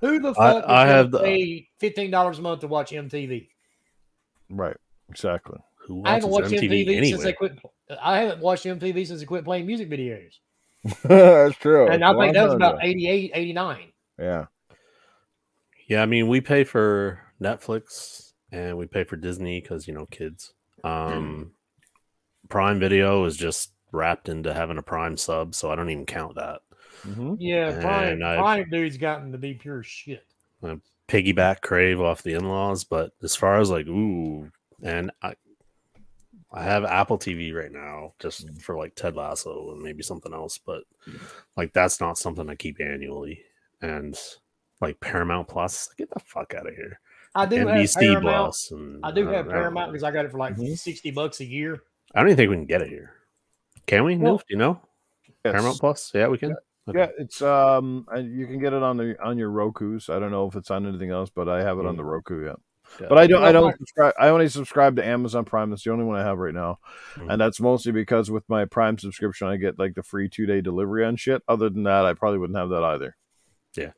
Who the fuck I, I have pay the... fifteen dollars a month to watch M T V? Right, exactly. Who I haven't watched M T V, M T V anyway. since they quit. I haven't watched M T V since I quit playing music videos. That's true. And I think that was about eighty-eight, eighty-nine. Yeah. Yeah, I mean, we pay for Netflix and we pay for Disney because, you know, kids. Um, Prime Video is just wrapped into having a Prime sub, so I don't even count that. Mm-hmm. Yeah, Prime, Prime dude's gotten to be pure shit. I piggyback crave off the in-laws, but as far as like, ooh, and I I have Apple T V right now just for like Ted Lasso and maybe something else, but like that's not something I keep annually. And like Paramount Plus, get the fuck out of here. I do N B C have Paramount. And, I do have uh, Paramount because I got it for like mm-hmm. sixty bucks a year. I don't even think we can get it here. Can we? Well, no, do you know? Yes. Paramount Plus? Yeah, we can. Yeah. Okay. Yeah, it's um, you can get it on the on your Roku's. I don't know if it's on anything else, but I have it on the Roku yet. Yeah. But I don't, I don't subscribe. I only subscribe to Amazon Prime. That's the only one I have right now, mm-hmm. and that's mostly because with my Prime subscription, I get like the free two day delivery on shit. Other than that, I probably wouldn't have that either. Yeah.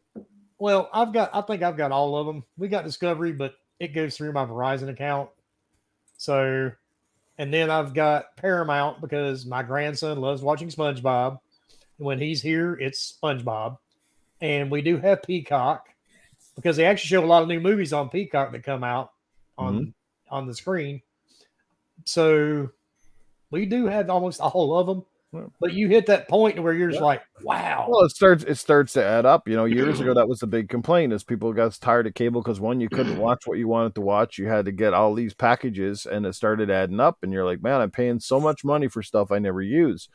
Well, I've got. I think I've got all of them. We got Discovery, but it goes through my Verizon account. So, and then I've got Paramount because my grandson loves watching SpongeBob. When he's here, it's SpongeBob. And we do have Peacock because they actually show a lot of new movies on Peacock that come out on, mm-hmm. on the screen. So we do have almost all of them. Yeah. But you hit that point where you're just yeah. like, wow. Well, it starts it starts to add up. You know, years ago, that was the big complaint is people got tired of cable because, one, you couldn't watch what you wanted to watch. You had to get all these packages, and it started adding up. And you're like, man, I'm paying so much money for stuff I never use.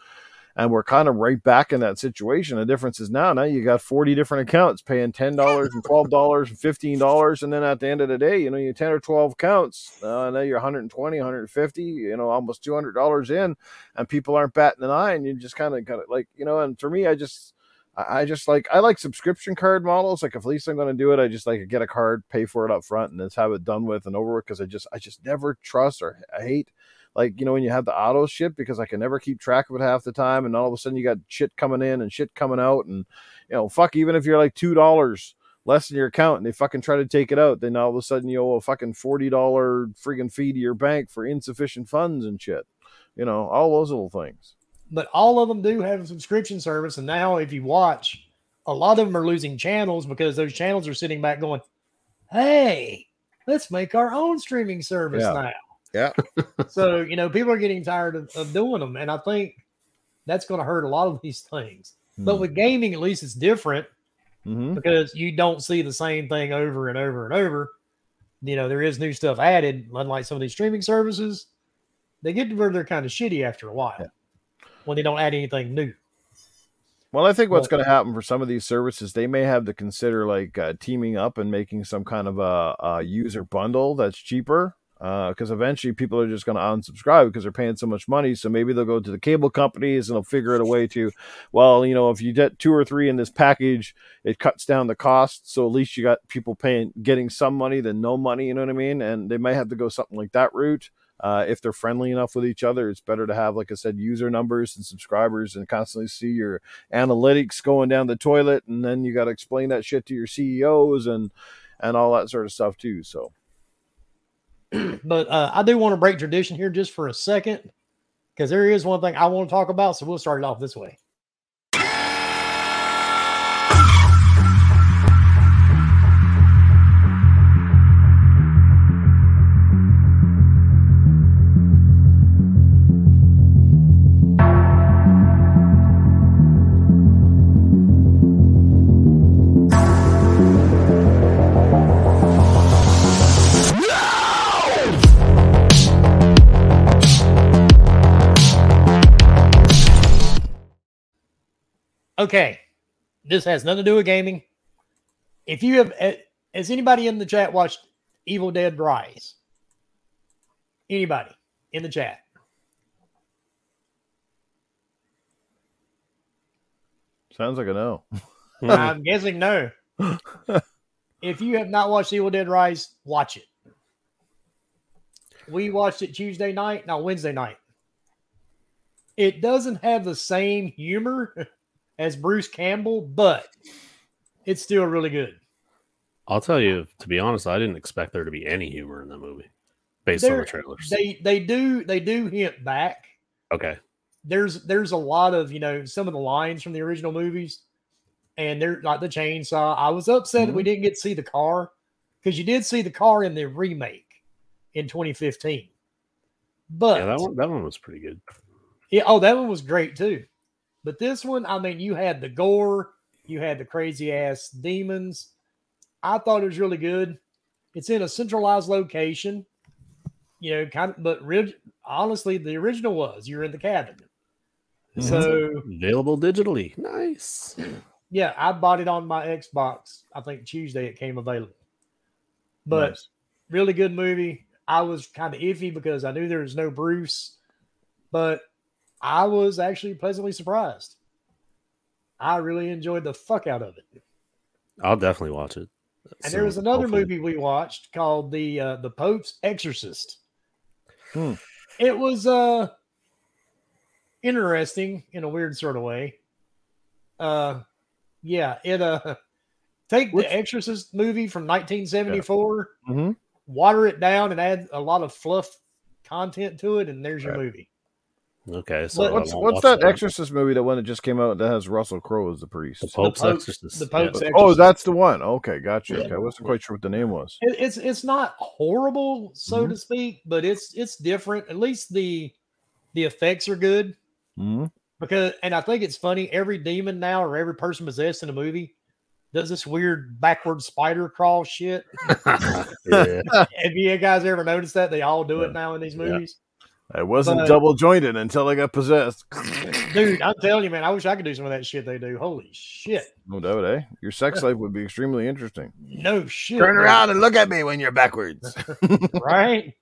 And we're kind of right back in that situation. The difference is now, now you got forty different accounts paying ten dollars and twelve dollars and fifteen dollars. And then at the end of the day, you know, you ten or twelve accounts. Uh, now you're one hundred twenty, one hundred fifty, you know, almost two hundred dollars in. And people aren't batting an eye. And you just kind of got it like, you know, and for me, I just, I just like, I like subscription card models. Like if at least I'm going to do it, I just like to get a card, pay for it up front and just have it done with and over with. Because I just, I just never trust or I hate. Like, you know, when you have the auto shit, because I can never keep track of it half the time. And all of a sudden you got shit coming in and shit coming out. And, you know, fuck, even if you're like two dollars less than your account and they fucking try to take it out, then all of a sudden you owe a fucking forty dollars freaking fee to your bank for insufficient funds and shit. You know, all those little things. But all of them do have a subscription service. And now if you watch, a lot of them are losing channels because those channels are sitting back going, hey, let's make our own streaming service yeah. now. Yeah. So, you know, people are getting tired of, of doing them. And I think that's going to hurt a lot of these things. Mm. But with gaming, at least it's different mm-hmm. because you don't see the same thing over and over and over. You know, there is new stuff added, unlike some of these streaming services. They get to where they're kind of shitty after a while yeah. when they don't add anything new. Well, I think what's going to happen for some of these services, they may have to consider like uh, teaming up and making some kind of a, a user bundle that's cheaper. Because uh, eventually people are just going to unsubscribe because they're paying so much money. So maybe they'll go to the cable companies and they'll figure out a way to, well, you know, if you get two or three in this package, it cuts down the cost. So at least you got people paying, getting some money than no money. You know what I mean? And they might have to go something like that route. Uh, if they're friendly enough with each other, it's better to have, like I said, user numbers and subscribers and constantly see your analytics going down the toilet. And then you got to explain that shit to your C E Os and, and all that sort of stuff too. So. But uh, I do want to break tradition here just for a second because there is one thing I want to talk about. So we'll start it off this way. Okay, this has nothing to do with gaming. If you have, has anybody in the chat watched Evil Dead Rise? Anybody in the chat? Sounds like a no. I'm guessing no. If you have not watched Evil Dead Rise, watch it. We watched it Tuesday night, no, Wednesday night. It doesn't have the same humor as Bruce Campbell, but it's still really good. I'll tell you, to be honest, I didn't expect there to be any humor in that movie based there, on the trailers. They they do they do hint back. Okay. There's there's a lot of, you know, some of the lines from the original movies, and they're like the chainsaw. I was upset mm-hmm. that we didn't get to see the car, because you did see the car in the remake in twenty fifteen. But yeah, that one that one was pretty good. Yeah, oh, that one was great too. But this one, I mean, you had the gore, you had the crazy ass demons. I thought it was really good. It's in a centralized location, you know, kind of, but rid- honestly, the original was you're in the cabin. So available digitally. Nice. Yeah. I bought it on my Xbox. I think Tuesday it came available, but nice. Really good movie. I was kind of iffy because I knew there was no Bruce, but I was actually pleasantly surprised. I really enjoyed the fuck out of it. I'll definitely watch it. And so, there was another hopefully. movie we watched called the uh, The Pope's Exorcist. Hmm. It was uh, interesting in a weird sort of way. Uh, yeah, it uh, take Which, the Exorcist movie from nineteen seventy-four, yeah. mm-hmm. water it down, and add a lot of fluff content to it, and there's your right. movie. Okay, so what's, what's that, that Exorcist movie? That one that just came out that has Russell Crowe as the priest. The Pope's the Pope, Exorcist. The Pope's yeah. Exorcist. Oh, that's the one. Okay, gotcha. Yeah. Okay, I wasn't quite sure what the name was. It, it's it's not horrible, so mm-hmm. to speak, but it's it's different. At least the the effects are good. Mm-hmm. Because, and I think it's funny. Every demon now, or every person possessed in a movie, does this weird backward spider crawl shit. Have you guys ever noticed that? They all do yeah. it now in these movies. Yeah. I wasn't but, double jointed until I got possessed. Dude, I'm telling you, man, I wish I could do some of that shit they do. Holy shit. No doubt, eh? Your sex life would be extremely interesting. No shit. Turn around and look at me when you're backwards. Right?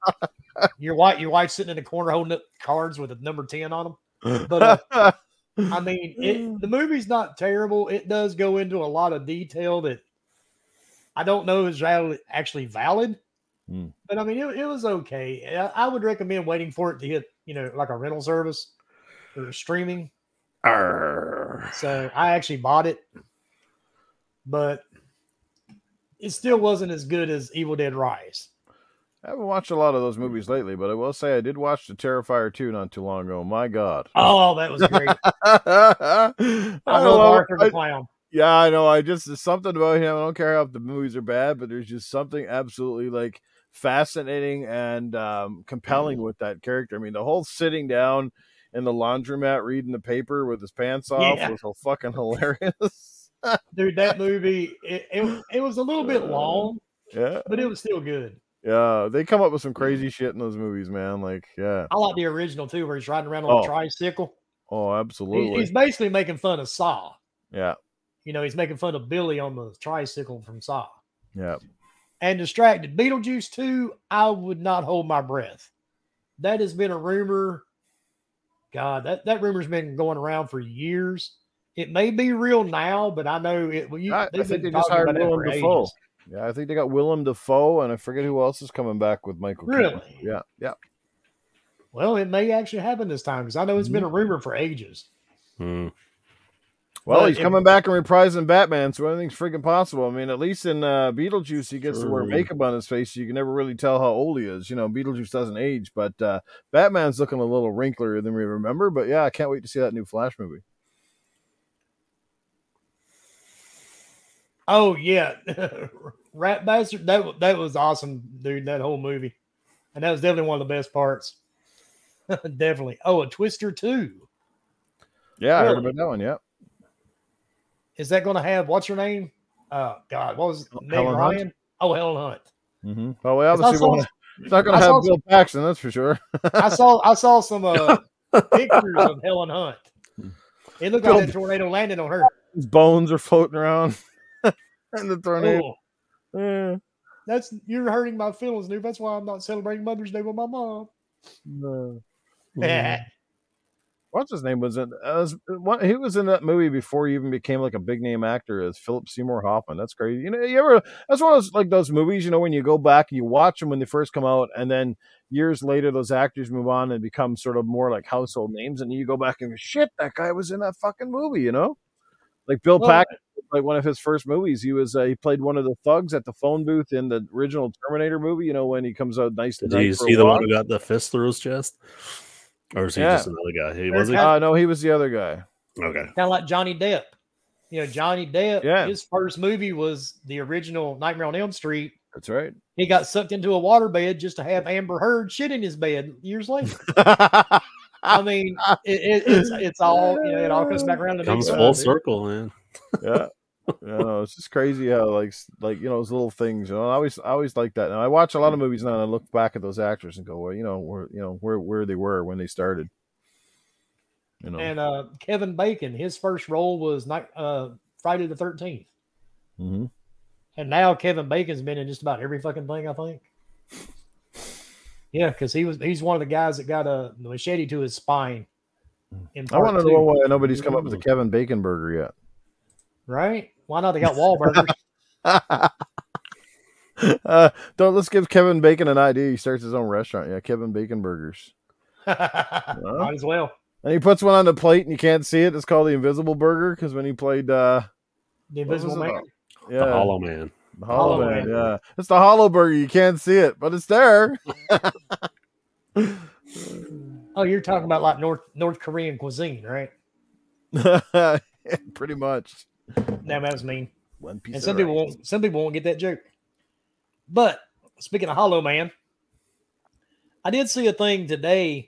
Your wife, your wife's sitting in the corner holding up cards with a number ten on them. But, uh, I mean, it, the movie's not terrible. It does go into a lot of detail that I don't know is actually valid. Mm. But I mean, it, it was okay. I, I would recommend waiting for it to hit, you know, like a rental service or streaming. Arr. So I actually bought it, but it still wasn't as good as Evil Dead Rise. I haven't watched a lot of those movies lately, but I will say I did watch The Terrifier two not too long ago. My God! Oh, that was great. I, I love Arthur the Clown. Yeah, I know. I just there's something about him. I don't care how the movies are bad, but there's just something absolutely like. fascinating and um compelling with that character. I mean, the whole sitting down in the laundromat reading the paper with his pants off yeah. was so fucking hilarious. Dude, that movie it, it, it was a little bit long, yeah, but it was still good. Yeah, they come up with some crazy shit in those movies, man. Like, yeah, I like the original too, where he's riding around on oh. a tricycle. Oh, absolutely. He, he's basically making fun of Saw. Yeah, you know, he's making fun of Billy on the tricycle from Saw. Yeah. And distracted. Beetlejuice two, I would not hold my breath. That has been a rumor. God, that, that rumor's been going around for years. It may be real now, but I know it. Well, you, I, I think they just hired Willem Dafoe. Yeah, I think they got Willem Dafoe, and I forget who else is coming back with Michael. Really? Keaton. Yeah, yeah. Well, it may actually happen this time, because I know it's mm. been a rumor for ages. Hmm. Well, but he's coming it, back and reprising Batman, so anything's freaking possible. I mean, at least in uh, Beetlejuice, he gets true. to wear makeup on his face, so you can never really tell how old he is. You know, Beetlejuice doesn't age, but uh, Batman's looking a little wrinklier than we remember. But yeah, I can't wait to see that new Flash movie. Oh yeah, Rat Bastard. That that was awesome, dude. That whole movie, and that was definitely one of the best parts. Definitely. Oh, a Twister two. Yeah, really? I heard about that one. Yeah. Is that going to have, what's her name? Uh, God, what was name? Ryan? Hunt. Oh, Helen Hunt. Mm-hmm. Well, we obviously saw, won't, it's not going to have Bill Paxton, that's for sure. I saw I saw some uh, pictures of Helen Hunt. It looked like that tornado landed on her. His bones are floating around in the tornado. Cool. Yeah. That's You're hurting my feelings, dude. That's why I'm not celebrating Mother's Day with my mom. No. Yeah. what's his name was in uh, what, he was in that movie before he even became like a big name actor, as Philip Seymour Hoffman. That's crazy. You know, you ever that's one of those like those movies, you know, when you go back and you watch them when they first come out, and then years later those actors move on and become sort of more like household names, and you go back and shit, that guy was in that fucking movie, you know? Like Bill well, Paxton, like one of his first movies, he was uh, he played one of the thugs at the phone booth in the original Terminator movie. You know, when he comes out nice and. Do you see the one who got the fist through his chest, or is he yeah. just another guy? He was he? Uh, no, he was the other guy. Okay, kind of like Johnny Depp. You know, Johnny Depp. Yeah. His first movie was the original Nightmare on Elm Street. That's right. He got sucked into a waterbed just to have Amber Heard shit in his bed years later. I mean, it, it, it's it's all you know, it all comes back around. It comes full circle, man. Yeah, you know, it's just crazy how like like you know those little things. You know, I always I always like that. And I watch a lot of movies now, and I look back at those actors and go, well, you know, where you know where where they were when they started. You know, and uh, Kevin Bacon, his first role was night, uh, Friday the thirteenth, mm-hmm. and now Kevin Bacon's been in just about every fucking thing, I think. Yeah, because he was—he's one of the guys that got a machete to his spine. I want to know why nobody's come up with a Kevin Bacon burger yet. Right? Why not? They got Wahlburgers. uh, don't let's give Kevin Bacon an idea. He starts his own restaurant. Yeah, Kevin Bacon Burgers. Well, might as well. And he puts one on the plate, and you can't see it. It's called the Invisible Burger because when he played uh, the Invisible Man, yeah, the Hollow Man. The Hollow, Hollow Man, Man, yeah. It's the Hollow Burger. You can't see it, but it's there. Oh, you're talking about like North North Korean cuisine, right? Yeah, pretty much. No, that was mean. One piece and some people rice. won't some people won't get that joke. But speaking of Hollow Man, I did see a thing today.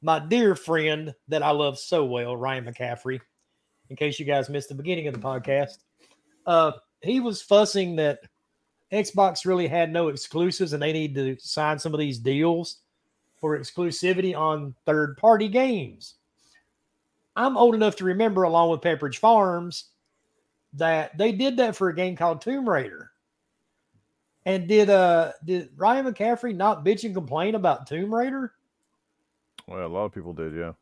My dear friend that I love so well, Ryan McCaffrey, in case you guys missed the beginning of the podcast. Uh He was fussing that Xbox really had no exclusives and they need to sign some of these deals for exclusivity on third-party games. I'm old enough to remember, along with Pepperidge Farms, that they did that for a game called Tomb Raider. And did uh did Ryan McCaffrey not bitch and complain about Tomb Raider? Well, a lot of people did, yeah.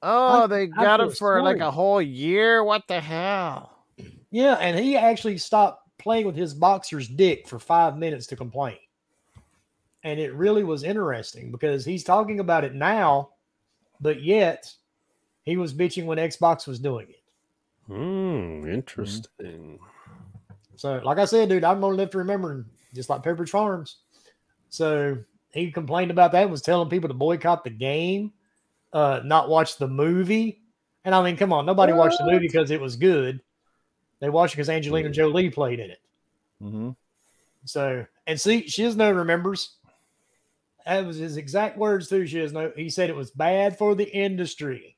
Oh, I, they got it for story. like a whole year? What the hell? Yeah, and he actually stopped playing with his boxer's dick for five minutes to complain. And it really was interesting because he's talking about it now, but yet he was bitching when Xbox was doing it. Hmm, interesting. So, like I said, dude, I'm old enough to remember, just like Pepperidge Farms. So he complained about that, was telling people to boycott the game, uh, not watch the movie. And I mean, come on, nobody what? watched the movie because it was good. They watched it because Angelina mm-hmm. Jolie played in it. Mm-hmm. So, and see, Shizno remembers. That was his exact words too, Shizno. He said it was bad for the industry.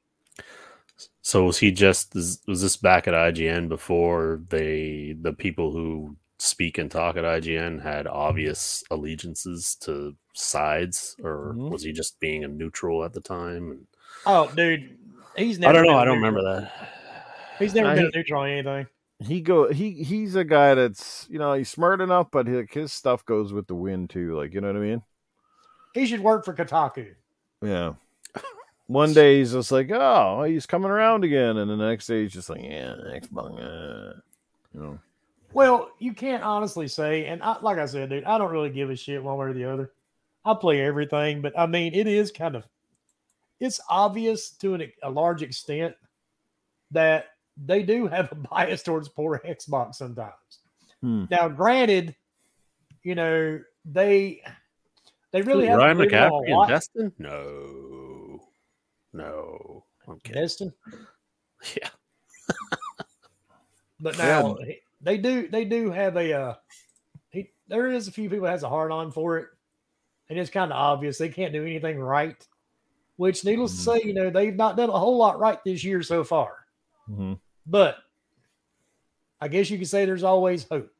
So was he just, was this back at I G N before they, the people who speak and talk at I G N had obvious allegiances to sides, or mm-hmm. was he just being a neutral at the time? And, oh, dude. He's never I don't know. I don't neutral. remember that. He's never I, been neutral on anything. He go he he's a guy that's you know he's smart enough, but his, his stuff goes with the wind too. Like you know what I mean? He should work for Kotaku. Yeah. One day he's just like, oh, he's coming around again, and the next day he's just like, yeah, next bung, uh, you know. Well, you can't honestly say, and I, like I said, dude, I don't really give a shit one way or the other. I play everything, but I mean, it is kind of it's obvious to an, a large extent that. They do have a bias towards poor Xbox sometimes. Hmm. Now, granted, you know, they they really have Ryan McCaffrey and Destin? No. No. I'm kidding. Destin? Yeah. But now yeah. they do they do have a uh he, there is a few people that has a hard on for it. And it's kind of obvious they can't do anything right. Which needless mm. to say, you know, they've not done a whole lot right this year so far. Mm-hmm. But I guess you could say there's always hope.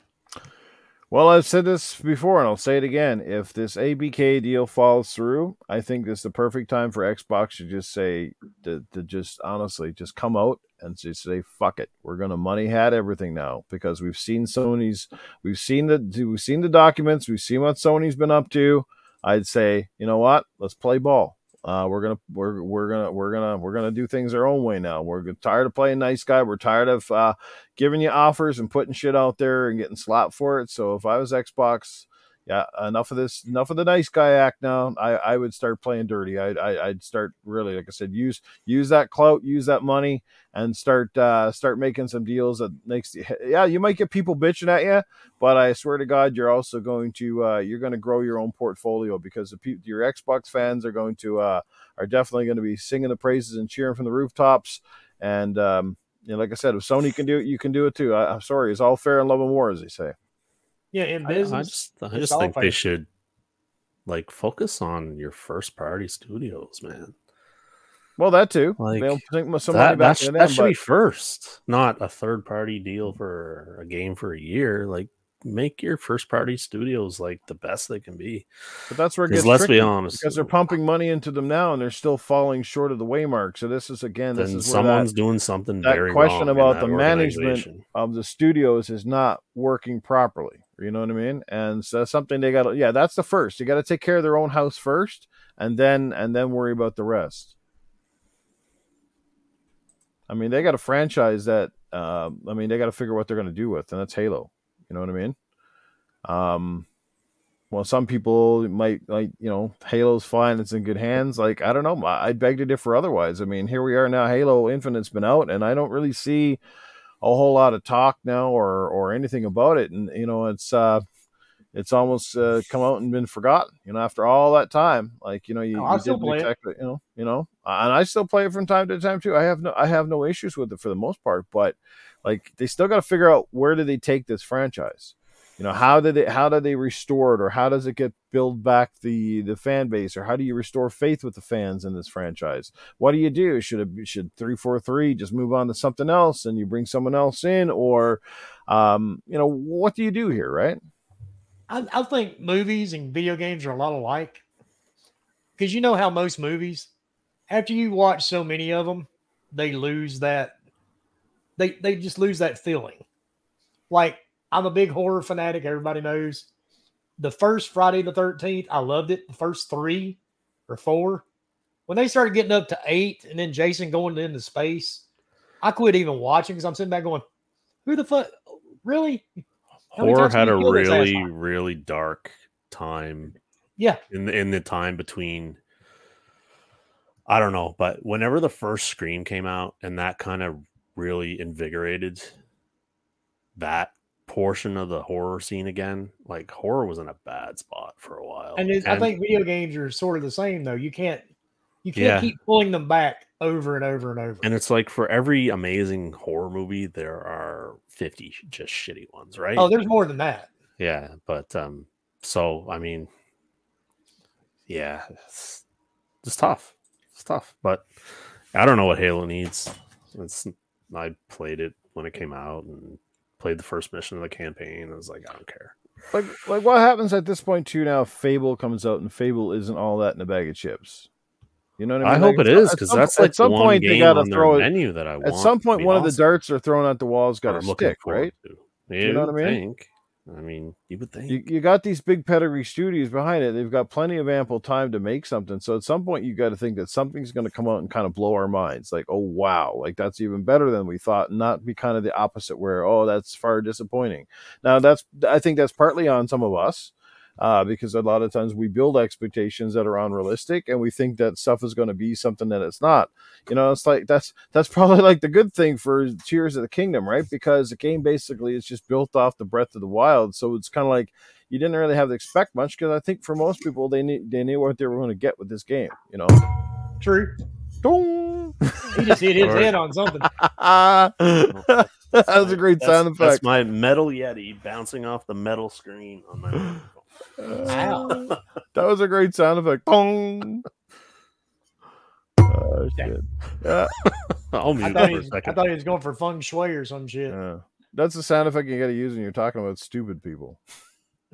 Well, I've said this before and I'll say it again. If this A B K deal falls through, I think this is the perfect time for Xbox to just say, to, to just honestly just come out and just say, fuck it. We're going to money hat everything now because we've seen Sony's, we've seen the, we've seen the documents. We've seen what Sony's been up to. I'd say, you know what? Let's play ball. Uh, we're gonna we're we're gonna we're gonna we're gonna do things our own way now. We're tired of playing nice guy. We're tired of uh, giving you offers and putting shit out there and getting slapped for it. So if I was Xbox, yeah, enough of this, enough of the nice guy act now. I, I would start playing dirty. I, I I'd start really, like I said, use use that clout, use that money, and start uh, start making some deals that makes yeah. You might get people bitching at you, but I swear to God, you're also going to uh, you're going to grow your own portfolio, because the pe- your Xbox fans are going to uh, are definitely going to be singing the praises and cheering from the rooftops. And um, you know, like I said, if Sony can do it, you can do it too. I, I'm sorry, it's all fair in love and war, as they say. Yeah, in business, I, I just, I just think they should like focus on your first party studios, man. Well, that too. Like, They'll think some that, money back that, sh- them, that should but... be first, not a third party deal for a game for a year. Like, make your first party studios like the best they can be. But that's where it gets, let's be honest, because they're pumping money into them now and they're still falling short of the waymark. So this is again, this then is someone's that, doing something that very question wrong about the management of the studios is not working properly. You know what I mean? And so that's something they got. Yeah, that's the first. You got to take care of their own house first, and then and then worry about the rest. I mean, they got a franchise that uh, I mean, they got to figure what they're going to do with, and that's Halo. You know what I mean? Um, well, some people might like, you know, Halo's fine. It's in good hands. Like, I don't know. I, I beg to differ otherwise. I mean, here we are now. Halo Infinite's been out, and I don't really see a whole lot of talk now or, or anything about it. And, you know, it's, uh, it's almost uh, come out and been forgotten, you know, after all that time. Like, you know, you, no, you still play exactly, it. you know, you know, and I still play it from time to time too. I have no, I have no issues with it for the most part, but like, they still got to figure out, where do they take this franchise? You know, how did it, how do they restore it, or how does it get build back the, the fan base, or how do you restore faith with the fans in this franchise? What do you do? Should it, should three forty-three just move on to something else and you bring someone else in, or, um, you know, what do you do here? Right. I, I think movies and video games are a lot alike, because you know how most movies, after you watch so many of them, they lose that, they they just lose that feeling. Like, I'm a big horror fanatic. Everybody knows the first Friday the thirteenth. I loved it. The first three or four, when they started getting up to eight, and then Jason going into space, I quit even watching, because I'm sitting back going, "Who the fuck? Really?" Horror had a really, really dark time. Yeah. In the, in the time between, I don't know, but whenever the first Scream came out, and that kind of really invigorated that portion of the horror scene again, like, horror was in a bad spot for a while. And, and I think video games are sort of the same, though. You can't, you can't yeah. keep pulling them back over and over and over. And it's like, for every amazing horror movie, there are fifty just shitty ones, right? Oh, there's more than that. Yeah, but um, so I mean, yeah, it's, it's tough. It's tough, but I don't know what Halo needs. It's, I played it when it came out and played the first mission of the campaign. I was like, I don't care. Like, like what happens at this point too? Now, Fable comes out, and Fable isn't all that in a bag of chips. You know what I mean? I hope like, it is, because that's like at some point they got to throw menu that I want. At some point, one awesome. of the darts are thrown at the walls. Got to stick, right? To. You, you know what I mean? Think. I mean, you would think you, you got these big pedigree studios behind it. They've got plenty of ample time to make something. So at some point, you got to think that something's going to come out and kind of blow our minds. Like, oh wow, like that's even better than we thought. Not be kind of the opposite where, oh, that's far disappointing. Now that's, I think that's partly on some of us. Uh, because a lot of times we build expectations that are unrealistic, and we think that stuff is going to be something that it's not. You know, it's like that's that's probably like the good thing for Tears of the Kingdom, right? Because the game basically is just built off the Breath of the Wild, so it's kind of like you didn't really have to expect much, because I think for most people they knew, they knew what they were going to get with this game. You know, true. Dong. He just hit his head on something. That was a great that's, sound effect. That's my metal Yeti bouncing off the metal screen on my. Wow. That was a great sound effect. Boom. Oh, shit. Yeah. I'll mute I, thought for was, a second. I thought he was going for feng shui or some shit. Yeah. That's the sound effect you got to use when you're talking about stupid people.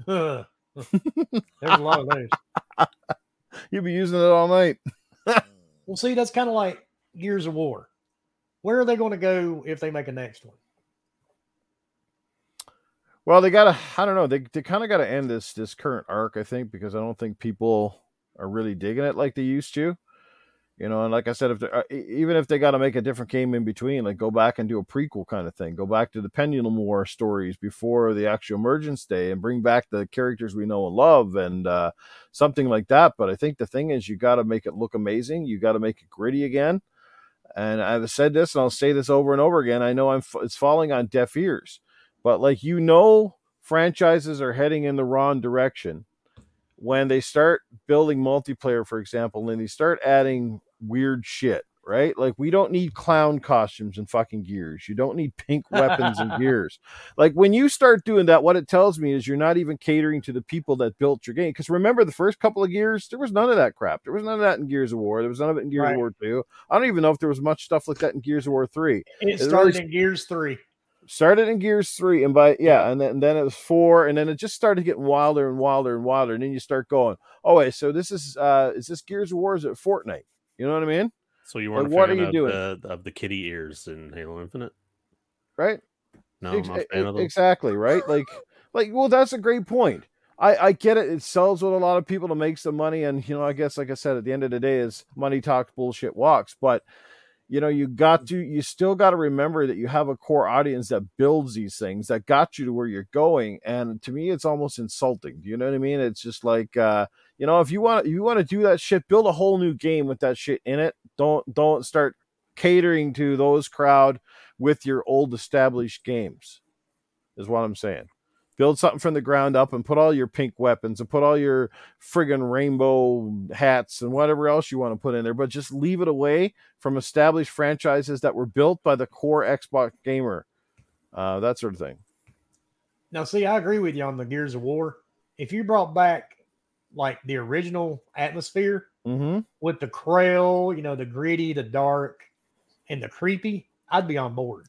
There's a lot of those. You'll be using it all night. Well, see, that's kind of like Gears of War. Where are they going to go if they make a next one? Well, they gotta. I don't know. They they kind of gotta end this this current arc, I think, because I don't think people are really digging it like they used to. You know, and like I said, if even if they got to make a different game in between, like go back and do a prequel kind of thing, go back to the Pendulum War stories before the actual emergence day and bring back the characters we know and love and uh, something like that. But I think the thing is, you got to make it look amazing. You got to make it gritty again. And I've said this and I'll say this over and over again. I know I'm f- it's falling on deaf ears, but like, you know, franchises are heading in the wrong direction when they start building multiplayer, for example, and they start adding weird shit, right? Like, we don't need clown costumes and fucking gears. You don't need pink weapons and gears. Like, when you start doing that, what it tells me is you're not even catering to the people that built your game. Because remember, the first couple of Gears, there was none of that crap. There was none of that in Gears of War. There was none of it in Gears right. of War two. I don't even know if there was much stuff like that in Gears of War three. It started in Gears three. Started in Gears three, and by yeah, and then, and then it was four, and then it just started getting wilder and wilder and wilder, and then you start going, oh wait, so this is uh, is this Gears of War? Is it Fortnite? You know what I mean? So you weren't like, a fan of the, of the kitty ears in Halo Infinite, right? No, Ex- I'm not a fan of them. Exactly, right? Like, like well, that's a great point. I, I get it. It sells with a lot of people to make some money, and you know, I guess like I said, at the end of the day, is money talks, bullshit walks, but. You know, you got to, you still got to remember that you have a core audience that builds these things that got you to where you're going. And to me, it's almost insulting. Do you know what I mean? It's just like, uh, you know, if you want, if you want to do that shit, build a whole new game with that shit in it. Don't, don't start catering to those crowd with your old established games is what I'm saying. Build something from the ground up and put all your pink weapons and put all your friggin' rainbow hats and whatever else you want to put in there, but just leave it away from established franchises that were built by the core Xbox gamer, uh, that sort of thing. Now, see, I agree with you on the Gears of War. If you brought back like the original atmosphere mm-hmm. with the Krail, you know, the gritty, the dark, and the creepy, I'd be on board.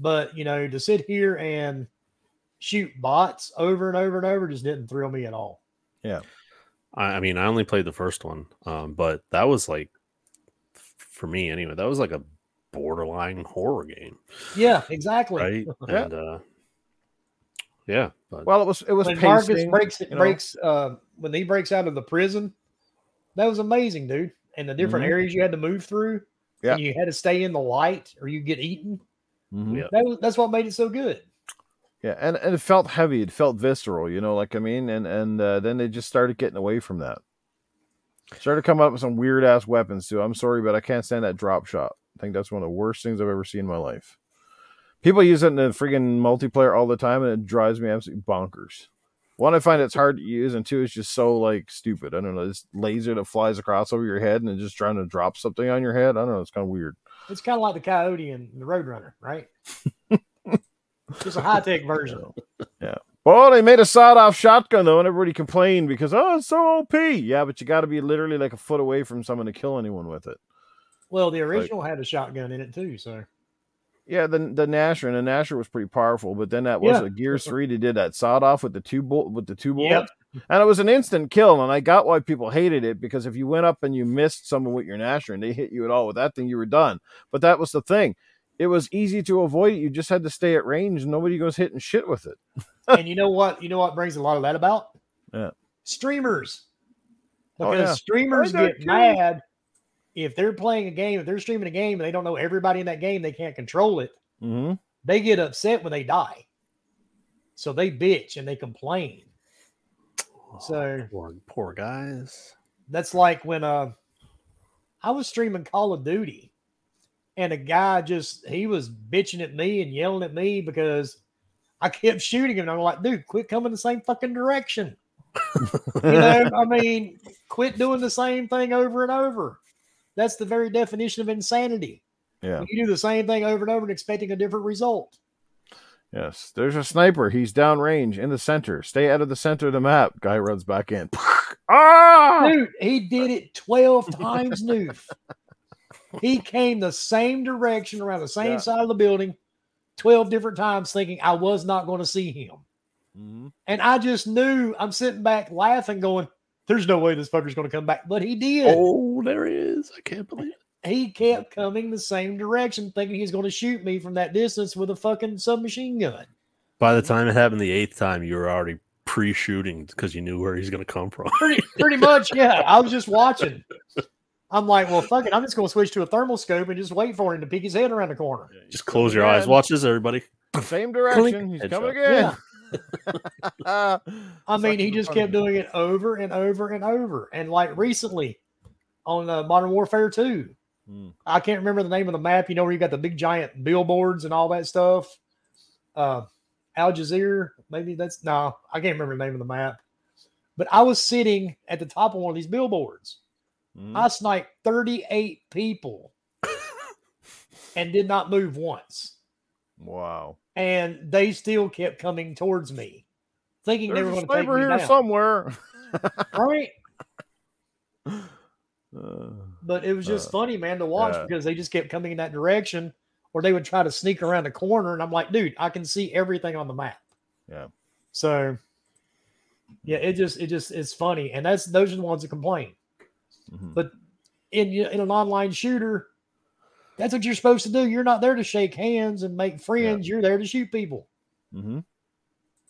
But, you know, to sit here and shoot bots over and over and over just didn't thrill me at all. Yeah. I, I mean, I only played the first one, um, but that was like, for me anyway, that was like a borderline horror game. Yeah, exactly. Right? Yeah. And, uh, yeah. But, well, it was, it was when pacing, Marcus breaks, it breaks, know? uh, when he breaks out of the prison, that was amazing, dude. And the different mm-hmm. areas you had to move through, yeah. and you had to stay in the light or you get eaten. Mm-hmm. Yeah. That was, that's what made it so good. Yeah, and, and it felt heavy. It felt visceral, you know, like I mean, and, and uh, then they just started getting away from that. Started coming up with some weird-ass weapons, too. I'm sorry, but I can't stand that drop shot. I think that's one of the worst things I've ever seen in my life. People use it in the friggin' multiplayer all the time, and it drives me absolutely bonkers. One, I find it's hard to use, and two, it's just so, like, stupid. I don't know, this laser that flies across over your head and it's just trying to drop something on your head. I don't know, it's kind of weird. It's kind of like the Coyote and the Roadrunner, right? Just a high-tech version. Yeah. Well, they made a sawed-off shotgun, though, and everybody complained because, oh, it's so O P. Yeah, but you got to be literally like a foot away from someone to kill anyone with it. Well, the original like, had a shotgun in it, too, so. Yeah, the the Nasher, and the Nasher was pretty powerful, but then that was yeah. a Gears three. They did that sawed-off with the two bolt with the two bolt. Yep. And it was an instant kill, and I got why people hated it, because if you went up and you missed someone with your Nasher and they hit you at all with that thing, you were done. But that was the thing. It was easy to avoid it. You just had to stay at range. Nobody goes hitting shit with it. And you know what? You know what brings a lot of that about? Yeah. Streamers. Because oh, yeah. streamers get too. mad if they're playing a game, if they're streaming a game and they don't know everybody in that game, they can't control it. Mm-hmm. They get upset when they die. So they bitch and they complain. Oh, so poor, poor guys. That's like when uh, I was streaming Call of Duty. And a guy just, he was bitching at me and yelling at me because I kept shooting him. And I'm like, dude, quit coming the same fucking direction. You know, I mean, quit doing the same thing over and over. That's the very definition of insanity. Yeah. You do the same thing over and over and expecting a different result. Yes. There's a sniper. He's downrange in the center. Stay out of the center of the map. Guy runs back in. Ah! Dude, he did it twelve times, Noof. He came the same direction around the same yeah. side of the building twelve different times thinking I was not going to see him. Mm-hmm. And I just knew, I'm sitting back laughing going, there's no way this fucker's going to come back. But he did. Oh, there he is. I can't believe it. He kept coming the same direction thinking he's going to shoot me from that distance with a fucking submachine gun. By the time it happened the eighth time, you were already pre-shooting because you knew where he's going to come from. pretty, pretty much, yeah. I was just watching. I'm like, well, fuck it. I'm just going to switch to a thermal scope and just wait for him to peek his head around the corner. Just close your eyes. Watch this, everybody. Same direction. He's Headshot. Coming again. Yeah. I mean, he just kept doing it over and over and over. And like recently on uh, Modern Warfare two, mm. I can't remember the name of the map, you know, where you got the big giant billboards and all that stuff. Uh, Al Jazeera, maybe that's, no, nah, I can't remember the name of the map. But I was sitting at the top of one of these billboards. Mm. I sniped thirty-eight people and did not move once. Wow. And they still kept coming towards me, thinking There's they were going to take me here down. Somewhere. Right? Uh, but it was just uh, funny, man, to watch yeah. because they just kept coming in that direction, or they would try to sneak around the corner. And I'm like, dude, I can see everything on the map. Yeah. So, yeah, it just, it just, it's funny. And that's, those are the ones that complain. Mm-hmm. But in in an online shooter, that's what you're supposed to do. You're not there to shake hands and make friends. Yeah. You're there to shoot people. Mm-hmm.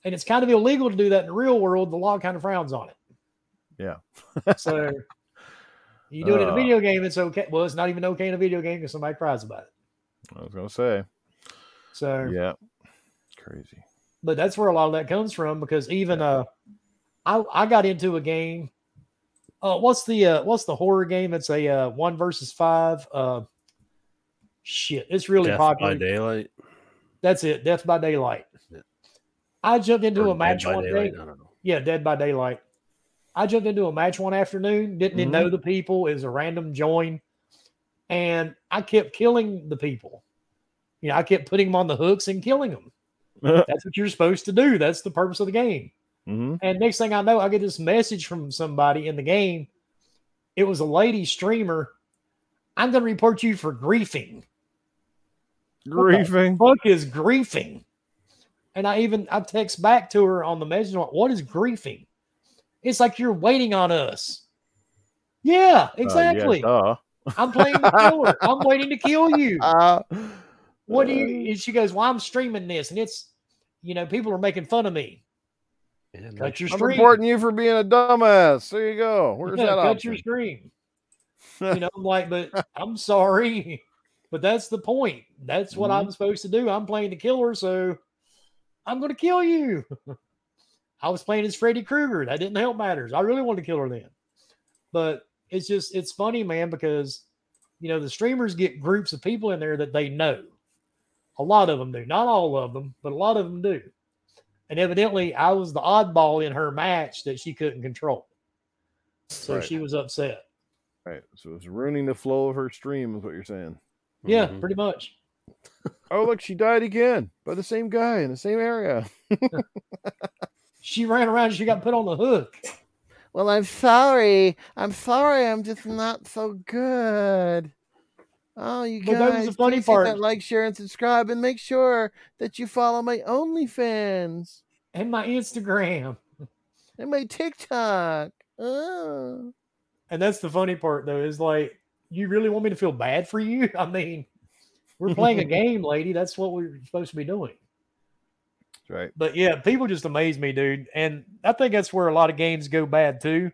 And it's kind of illegal to do that in the real world. The law kind of frowns on it. Yeah. So you do it uh, in a video game, it's okay. Well, it's not even okay in a video game because somebody cries about it. I was going to say. So. Yeah. Crazy. But that's where a lot of that comes from, because even uh, I, I got into a game. Uh, what's the uh, what's the horror game? It's a uh, one versus five. Uh, shit, it's really Death popular. Death by Daylight. That's it. Death by Daylight. Yeah. I jumped into or a match one Daylight, day. I don't know. Yeah, Dead by Daylight. I jumped into a match one afternoon. Didn't mm-hmm. know the people. It was a random join, and I kept killing the people. You know, I kept putting them on the hooks and killing them. That's what you're supposed to do. That's the purpose of the game. Mm-hmm. And next thing I know, I get this message from somebody in the game. It was a lady streamer. I'm going to report you for griefing. Griefing? What the fuck is griefing? And I even, I text back to her on the message. Like, what is griefing? It's like you're waiting on us. Yeah, exactly. Uh, yes, I'm playing the killer. I'm waiting to kill you. Uh, what do you, and she goes, well, I'm streaming this. And it's, you know, people are making fun of me. Man, cut your stream. I'm reporting you for being a dumbass. There you go. Where's yeah, that cut option? Your stream. You know, I'm like, but I'm sorry, but that's the point. That's what mm-hmm. I'm supposed to do. I'm playing the killer, so I'm going to kill you. I was playing as Freddy Krueger. That didn't help matters. I really wanted to kill her then, but it's just, it's funny, man, because you know the streamers get groups of people in there that they know. A lot of them do, not all of them, but a lot of them do. And evidently, I was the oddball in her match that she couldn't control. So right. She was upset. Right. So it was ruining the flow of her stream is what you're saying. Yeah, mm-hmm. pretty much. Oh, look, she died again by the same guy in the same area. She ran around and she got put on the hook. Well, I'm sorry. I'm sorry. I'm just not so good. Oh, you well, guys, that was the funny part. That like, share, and subscribe, and make sure that you follow my OnlyFans. And my Instagram. And my TikTok. Oh. And that's the funny part, though, is like, you really want me to feel bad for you? I mean, we're playing a game, lady. That's what we're supposed to be doing. That's right. But yeah, people just amaze me, dude. And I think that's where a lot of games go bad, too,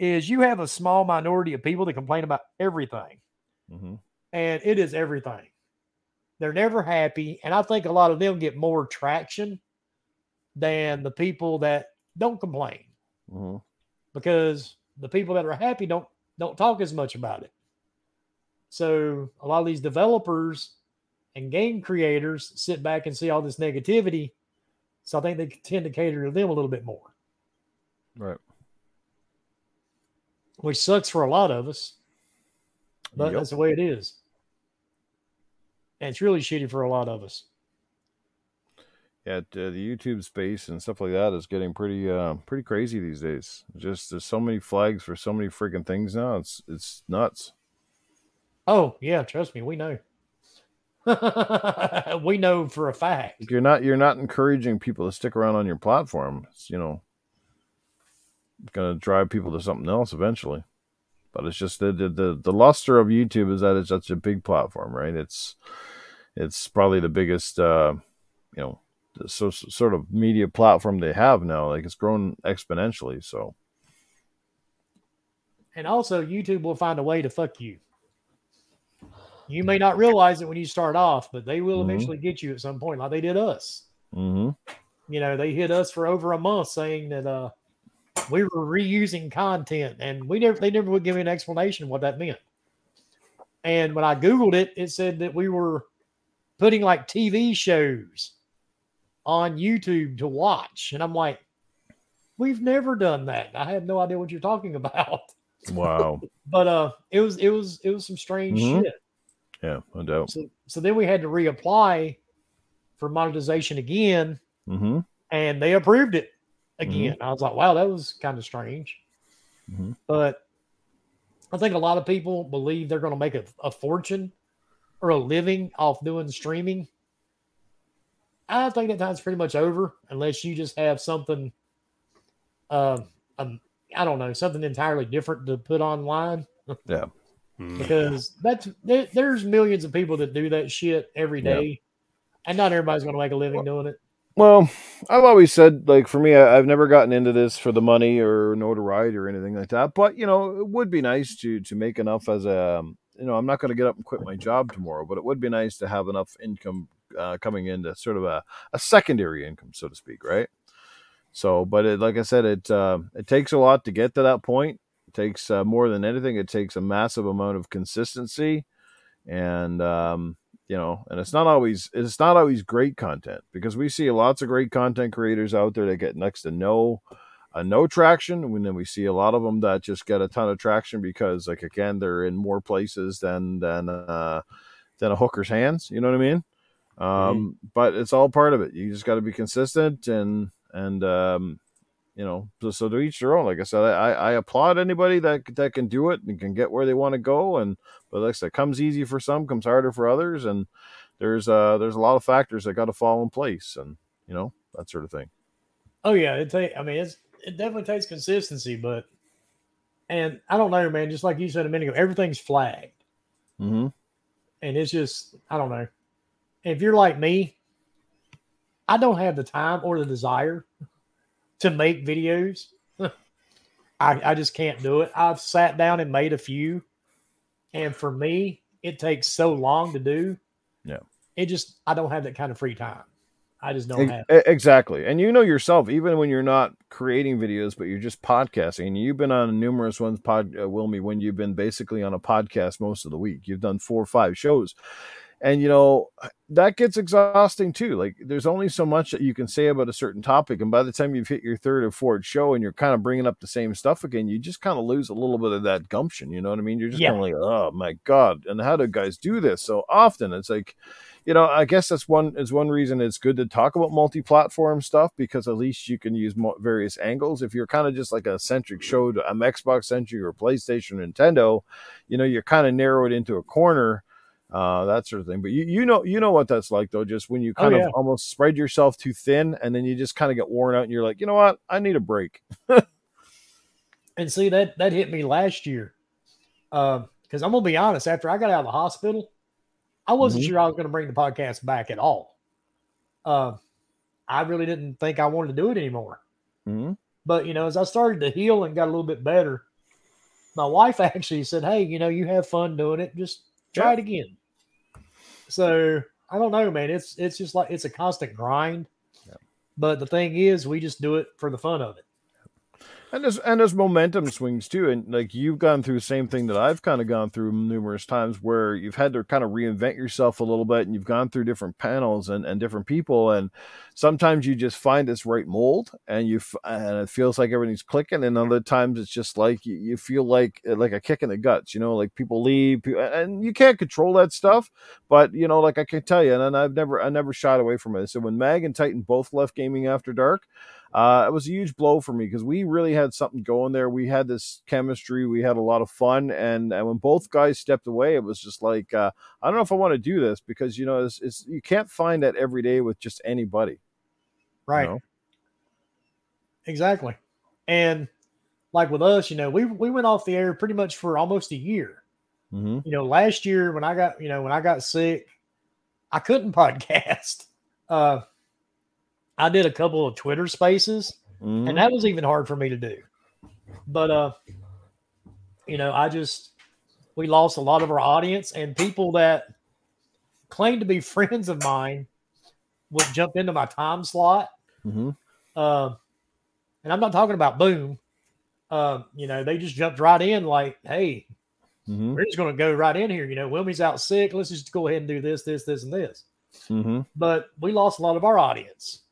is you have a small minority of people that complain about everything. Mm-hmm. And it is everything. They're never happy. And I think a lot of them get more traction than the people that don't complain. Mm-hmm. Because the people that are happy don't, don't talk as much about it. So a lot of these developers and game creators sit back and see all this negativity. So I think they tend to cater to them a little bit more. Right. Which sucks for a lot of us. But yep. That's the way it is. And it's really shitty for a lot of us. Yeah, uh, the YouTube space and stuff like that is getting pretty uh, pretty crazy these days. Just there's so many flags for so many freaking things now. It's it's nuts. Oh, yeah, trust me, we know. We know for a fact. You're not you're not encouraging people to stick around on your platform. It's, you know, going to drive people to something else eventually. But it's just the, the the the luster of YouTube is that it's such a big platform, right? It's it's probably the biggest, uh, you know, so, so, sort of media platform they have now. Like it's grown exponentially. So And also, YouTube will find a way to fuck you. You may not realize it when you start off, but they will mm-hmm. eventually get you at some point, like they did us. Mm-hmm. You know, they hit us for over a month saying that uh, we were reusing content, and we never—they never would give me an explanation what that meant. And when I Googled it, it said that we were putting like T V shows on YouTube to watch, and I'm like, we've never done that. I have no idea what you're talking about. Wow. But uh, it was it was it was some strange mm-hmm. shit. Yeah, no doubt. So, so then we had to reapply for monetization again, mm-hmm. and they approved it again. Mm-hmm. I was like, wow, that was kind of strange. Mm-hmm. But I think a lot of people believe they're going to make a, a fortune or a living off doing streaming. I think that time's pretty much over unless you just have something, uh, um, I don't know, something entirely different to put online. Yeah. Because that's there, there's millions of people that do that shit every day, yep. and not everybody's going to make a living well, doing it. Well, I've always said, like, for me, I, I've never gotten into this for the money or notoriety or anything like that. But you know, it would be nice to to make enough as a you know, I'm not going to get up and quit my job tomorrow, but it would be nice to have enough income uh, coming into sort of a, a secondary income, so to speak, right? So, but it, like I said, it uh, it takes a lot to get to that point. Takes uh, more than anything, it takes a massive amount of consistency, and um you know and it's not always it's not always great content, because we see lots of great content creators out there that get next to no uh, no traction, and then we see a lot of them that just get a ton of traction because, like, again, they're in more places than than uh than a hooker's hands, you know what I mean? um mm-hmm. But it's all part of it. You just got to be consistent, and and um you know, so to each their own. Like I said, I, I applaud anybody that that can do it and can get where they want to go. And but like I said, comes easy for some, comes harder for others. And there's uh there's a lot of factors that got to fall in place, and you know, that sort of thing. Oh yeah, it take. I mean, it's it definitely takes consistency, but and I don't know, man. Just like you said a minute ago, everything's flagged, mm-hmm. and it's just I don't know. If you're like me, I don't have the time or the desire to make videos. I, I just can't do it. I've sat down and made a few, and for me, it takes so long to do. Yeah. It just, I don't have that kind of free time. I just don't have it. Exactly. And you know yourself, even when you're not creating videos, but you're just podcasting, and you've been on numerous ones, pod, uh, Wilmy, when you've been basically on a podcast most of the week, you've done four or five shows. And, you know, that gets exhausting, too. Like, there's only so much that you can say about a certain topic. And by the time you've hit your third or fourth show and you're kind of bringing up the same stuff again, you just kind of lose a little bit of that gumption. You know what I mean? You're just yeah. kind of like, oh, my God. And how do guys do this so often? It's like, you know, I guess that's one is one reason it's good to talk about multi-platform stuff, because at least you can use various angles. If you're kind of just like a centric show, to, I'm Xbox-centric or PlayStation, Nintendo, you know, you're kind of narrowed into a corner. Uh, that sort of thing. But you, you know, you know what that's like, though, just when you kind oh, yeah. of almost spread yourself too thin, and then you just kind of get worn out, and you're like, you know what? I need a break. And see, that, that hit me last year. Uh, cause I'm going to be honest, after I got out of the hospital, I wasn't mm-hmm. sure I was going to bring the podcast back at all. Uh, I really didn't think I wanted to do it anymore, mm-hmm. but you know, as I started to heal and got a little bit better, my wife actually said, hey, you know, you have fun doing it. Just try yeah. it again. So I don't know, man. It's it's just like it's a constant grind. Yeah. But the thing is, we just do it for the fun of it. And there's and there's momentum swings too. And like you've gone through the same thing that I've kind of gone through numerous times, where you've had to kind of reinvent yourself a little bit, and you've gone through different panels and, and different people. And sometimes you just find this right mold, and you and it feels like everything's clicking. And other times it's just like you, you feel like like a kick in the guts, you know, like people leave, people, and you can't control that stuff. But you know, like I can tell you, and, and I've never I never shied away from it. So when Mag and Titan both left Gaming After Dark, Uh, it was a huge blow for me, because we really had something going there. We had this chemistry. We had a lot of fun. And, and when both guys stepped away, it was just like, uh, I don't know if I want to do this, because, you know, it's, it's you can't find that every day with just anybody. Right. You know? Exactly. And like with us, you know, we, we went off the air pretty much for almost a year. Mm-hmm. You know, last year when I got, you know, when I got sick, I couldn't podcast. Uh, I did a couple of Twitter spaces, mm-hmm. and that was even hard for me to do. But uh, you know, I just, we lost a lot of our audience, and people that claim to be friends of mine would jump into my time slot. Mm-hmm. Uh, and I'm not talking about Boom. Um, you know, they just jumped right in like, hey, mm-hmm. we're just going to go right in here. You know, Wilmy's out sick. Let's just go ahead and do this, this, this, and this. Mm-hmm. But we lost a lot of our audience.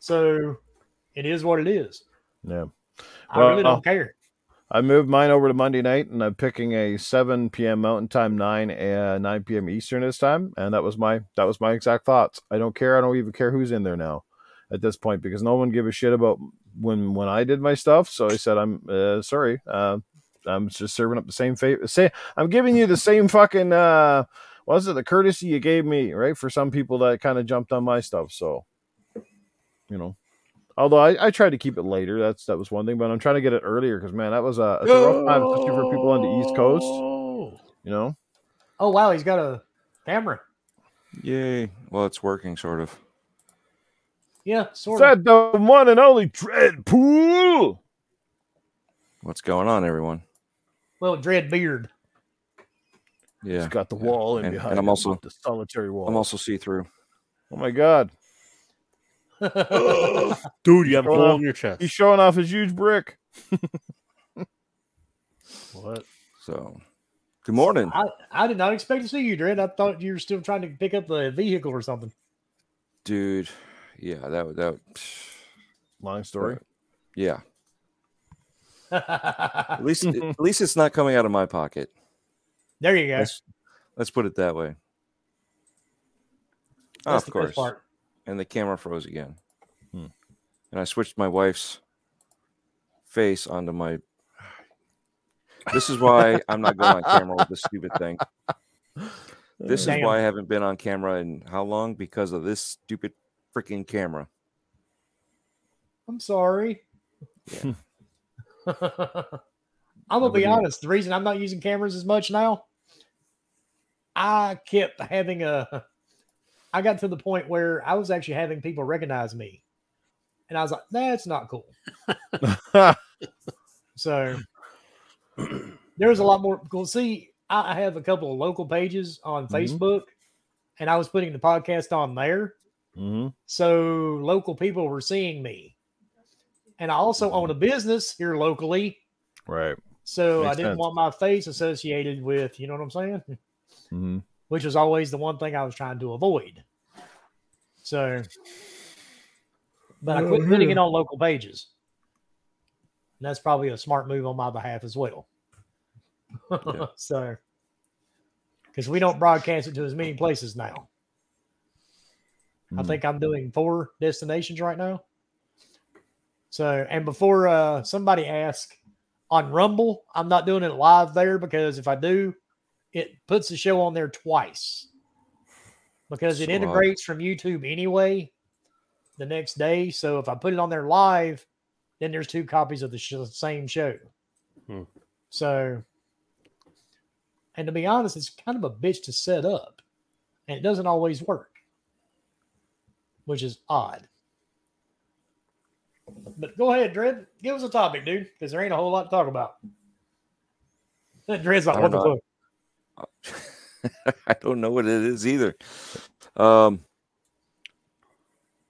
So it is what it is. Yeah. Well, I really don't I'll, care. I moved mine over to Monday night, and I'm picking a seven p.m. Mountain Time, nine p.m. Eastern this time. And that was my that was my exact thoughts. I don't care. I don't even care who's in there now at this point, because no one gave a shit about when when I did my stuff. So I said, I'm uh, sorry. Uh, I'm just serving up the same favor. Say, I'm giving you the same fucking, uh, what was it? The courtesy you gave me, right? For some people that kind of jumped on my stuff. So, you know. Although I, I tried to keep it later, that's that was one thing. But I'm trying to get it earlier because, man, that was a, a rough time, especially for people on the East Coast. You know. Oh wow, he's got a camera. Yay! Well, it's working, sort of. Yeah, sort Is of. That the one and only Dreadpool. What's going on, everyone? Well, Dreadbeard. Yeah, he's got the wall in and, behind. And I'm him, also the solitary wall. I'm also see through. Oh my god. Dude, you have a hole in your chest. He's showing off his huge brick. What? So, good morning. I, I did not expect to see you, Dred. I thought you were still trying to pick up a vehicle or something. Dude, yeah, that would that. Long story. Yeah. at least, at least it's not coming out of my pocket. There you go. Let's, let's put it that way. Oh, of course. And the camera froze again. Hmm. And I switched my wife's face onto my... This is why I'm not going on camera with this stupid thing. This Damn. is why I haven't been on camera in how long? Because of this stupid freaking camera. I'm sorry. Yeah. I'm going to be honest. The reason I'm not using cameras as much now, I kept having a... I got to the point where I was actually having people recognize me. And I was like, that's not cool. So there's a lot more. Cool. See, I have a couple of local pages on mm-hmm. Facebook, and I was putting the podcast on there. Mm-hmm. So local people were seeing me. And I also mm-hmm. own a business here locally. Right. So Makes I didn't sense. want my face associated with, you know what I'm saying? Mm-hmm. Which was always the one thing I was trying to avoid. So, but I quit putting it on local pages. And that's probably a smart move on my behalf as well. Yeah. So, because we don't broadcast it to as many places now. Mm. I think I'm doing four destinations right now. So, and before uh, somebody asks, on Rumble, I'm not doing it live there because if I do, it puts the show on there twice because it integrates from YouTube anyway the next day. So if I put it on there live, then there's two copies of the sh- same show. Hmm. So, and to be honest, it's kind of a bitch to set up, and it doesn't always work, which is odd. But go ahead, Dred. Give us a topic, dude, because there ain't a whole lot to talk about. Dred's like, what the fuck? I don't know what it is either. Um,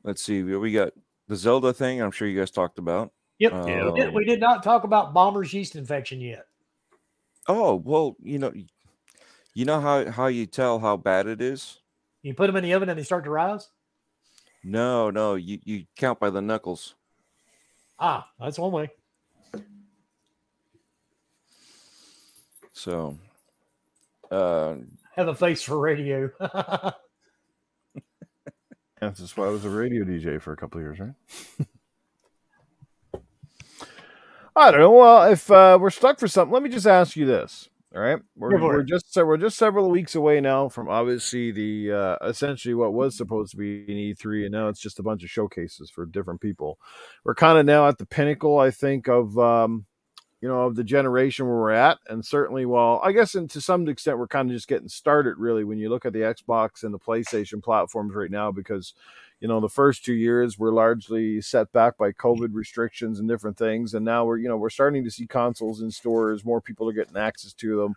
let's see. We got the Zelda thing. I'm sure you guys talked about. Yep. Uh, we, did, we did not talk about Bomber's yeast infection yet. Oh, well, you know, you know how, how you tell how bad it is? You put them in the oven and they start to rise? No, no. You, you count by the knuckles. Ah, that's one way. So... Uh, have a face for radio. That's why I was a radio D J for a couple of years, right? I don't know. Well, if uh, we're stuck for something, let me just ask you this. All right, we're, we're just we're just several weeks away now from obviously the uh, essentially what was supposed to be an E three, and now it's just a bunch of showcases for different people. We're kind of now at the pinnacle, I think, of um, you know, of the generation where we're at. And certainly, well, I guess, and to some extent, we're kind of just getting started, really, when you look at the Xbox and the PlayStation platforms right now, because, you know, the first two years were largely set back by COVID restrictions and different things. And now we're, you know, we're starting to see consoles in stores. More people are getting access to them.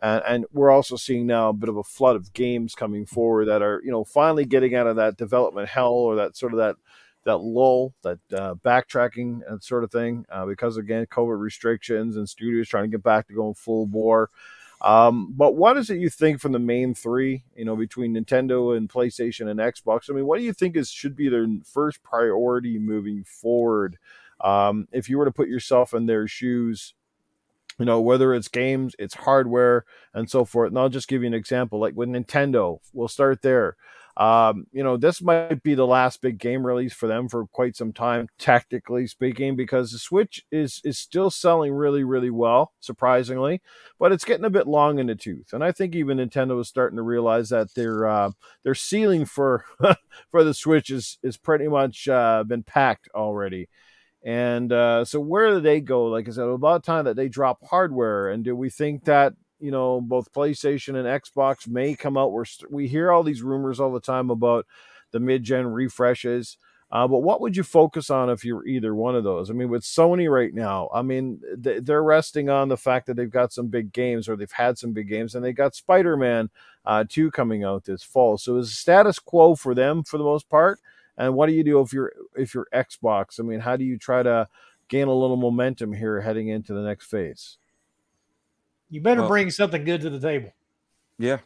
Uh, and we're also seeing now a bit of a flood of games coming forward that are, you know, finally getting out of that development hell, or that sort of that, that lull, that uh, backtracking and sort of thing, uh, because, again, COVID restrictions and studios trying to get back to going full bore. Um, but what is it you think from the main three, you know, between Nintendo and PlayStation and Xbox? I mean, what do you think is should be their first priority moving forward? Um, if you were to put yourself in their shoes, you know, whether it's games, it's hardware, and so forth. And I'll just give you an example, like with Nintendo, we'll start there. Um, you know, this might be the last big game release for them for quite some time, tactically speaking, because the Switch is is still selling really, really well, surprisingly, but it's getting a bit long in the tooth. And I think even Nintendo is starting to realize that their uh, their ceiling for for the Switch is is pretty much uh, been packed already. And uh, so where do they go? Like I said, about time that they drop hardware. And do we think that, you know, both PlayStation and Xbox may come out? We're st- we hear all these rumors all the time about the mid-gen refreshes, uh, but what would you focus on if you're either one of those? I mean, with Sony right now, I mean, th- they're resting on the fact that they've got some big games, or they've had some big games, and they got Spider-Man uh, two coming out this fall. So is the status quo for them for the most part? And what do you do if you're if you're Xbox? I mean, how do you try to gain a little momentum here heading into the next phase? You better well, bring something good to the table. Yeah.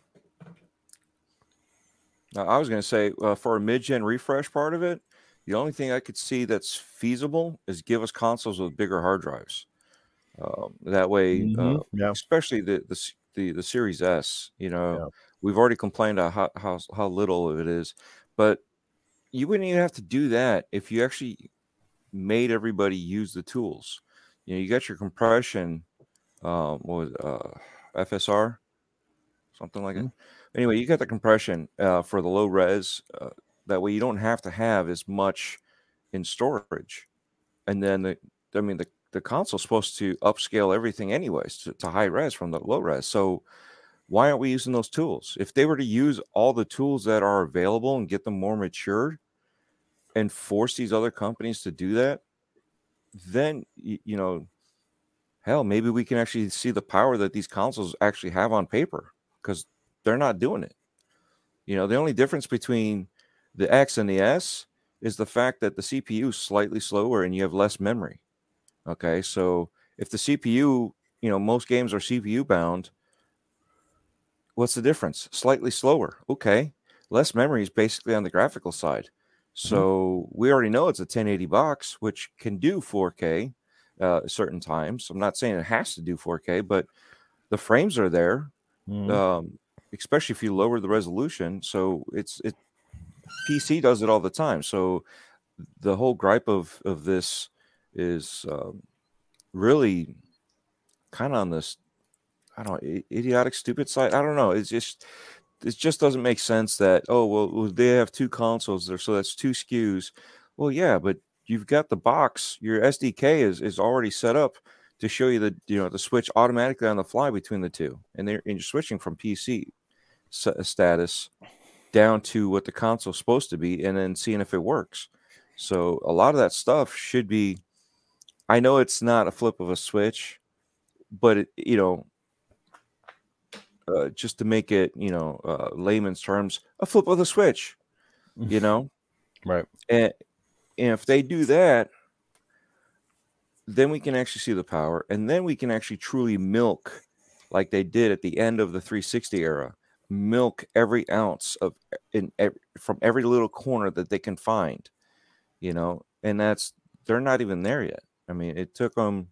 I was going to say, uh, for a mid-gen refresh part of it, the only thing I could see that's feasible is give us consoles with bigger hard drives. Um, that way, mm-hmm. uh, yeah. especially the, the the the Series S, you know, yeah. we've already complained about how, how, how little of it is. But you wouldn't even have to do that if you actually made everybody use the tools. You know, you got your compression... Um, what was it, uh, F S R, something like mm-hmm. that. Anyway, you got the compression uh, for the low res. Uh, that way, you don't have to have as much in storage. And then, the, I mean, the, the console's supposed to upscale everything anyways to, to high res from the low res. So why aren't we using those tools? If they were to use all the tools that are available and get them more mature and force these other companies to do that, then, you, you know... Hell, maybe we can actually see the power that these consoles actually have on paper, because they're not doing it. You know, the only difference between the X and the S is the fact that the C P U is slightly slower and you have less memory. Okay, so if the C P U, you know, most games are C P U bound, what's the difference? Slightly slower. Okay, less memory is basically on the graphical side. So mm-hmm. we already know it's a ten eighty box, which can do four K. Uh, certain times. I'm not saying it has to do four K, but the frames are there, mm. um, especially if you lower the resolution. So it's it. P C does it all the time. So the whole gripe of of this is um, really kind of on this, I don't know, idiotic, stupid side. I don't know. It's just it just doesn't make sense that oh well they have two consoles there, so that's two S K Us. Well, yeah, but you've got the box, your S D K is, is already set up to show you the, you know, the switch automatically on the fly between the two. And they're and you're switching from P C status down to what the console's supposed to be and then seeing if it works. So a lot of that stuff should be, I know it's not a flip of a switch, but it, you know, uh, just to make it, you know, uh, layman's terms, a flip of the switch, you know? Right. And, And if they do that, then we can actually see the power, and then we can actually truly milk, like they did at the end of the three sixty era, milk every ounce of in every, from every little corner that they can find, you know. And that's they're not even there yet. I mean, it took them.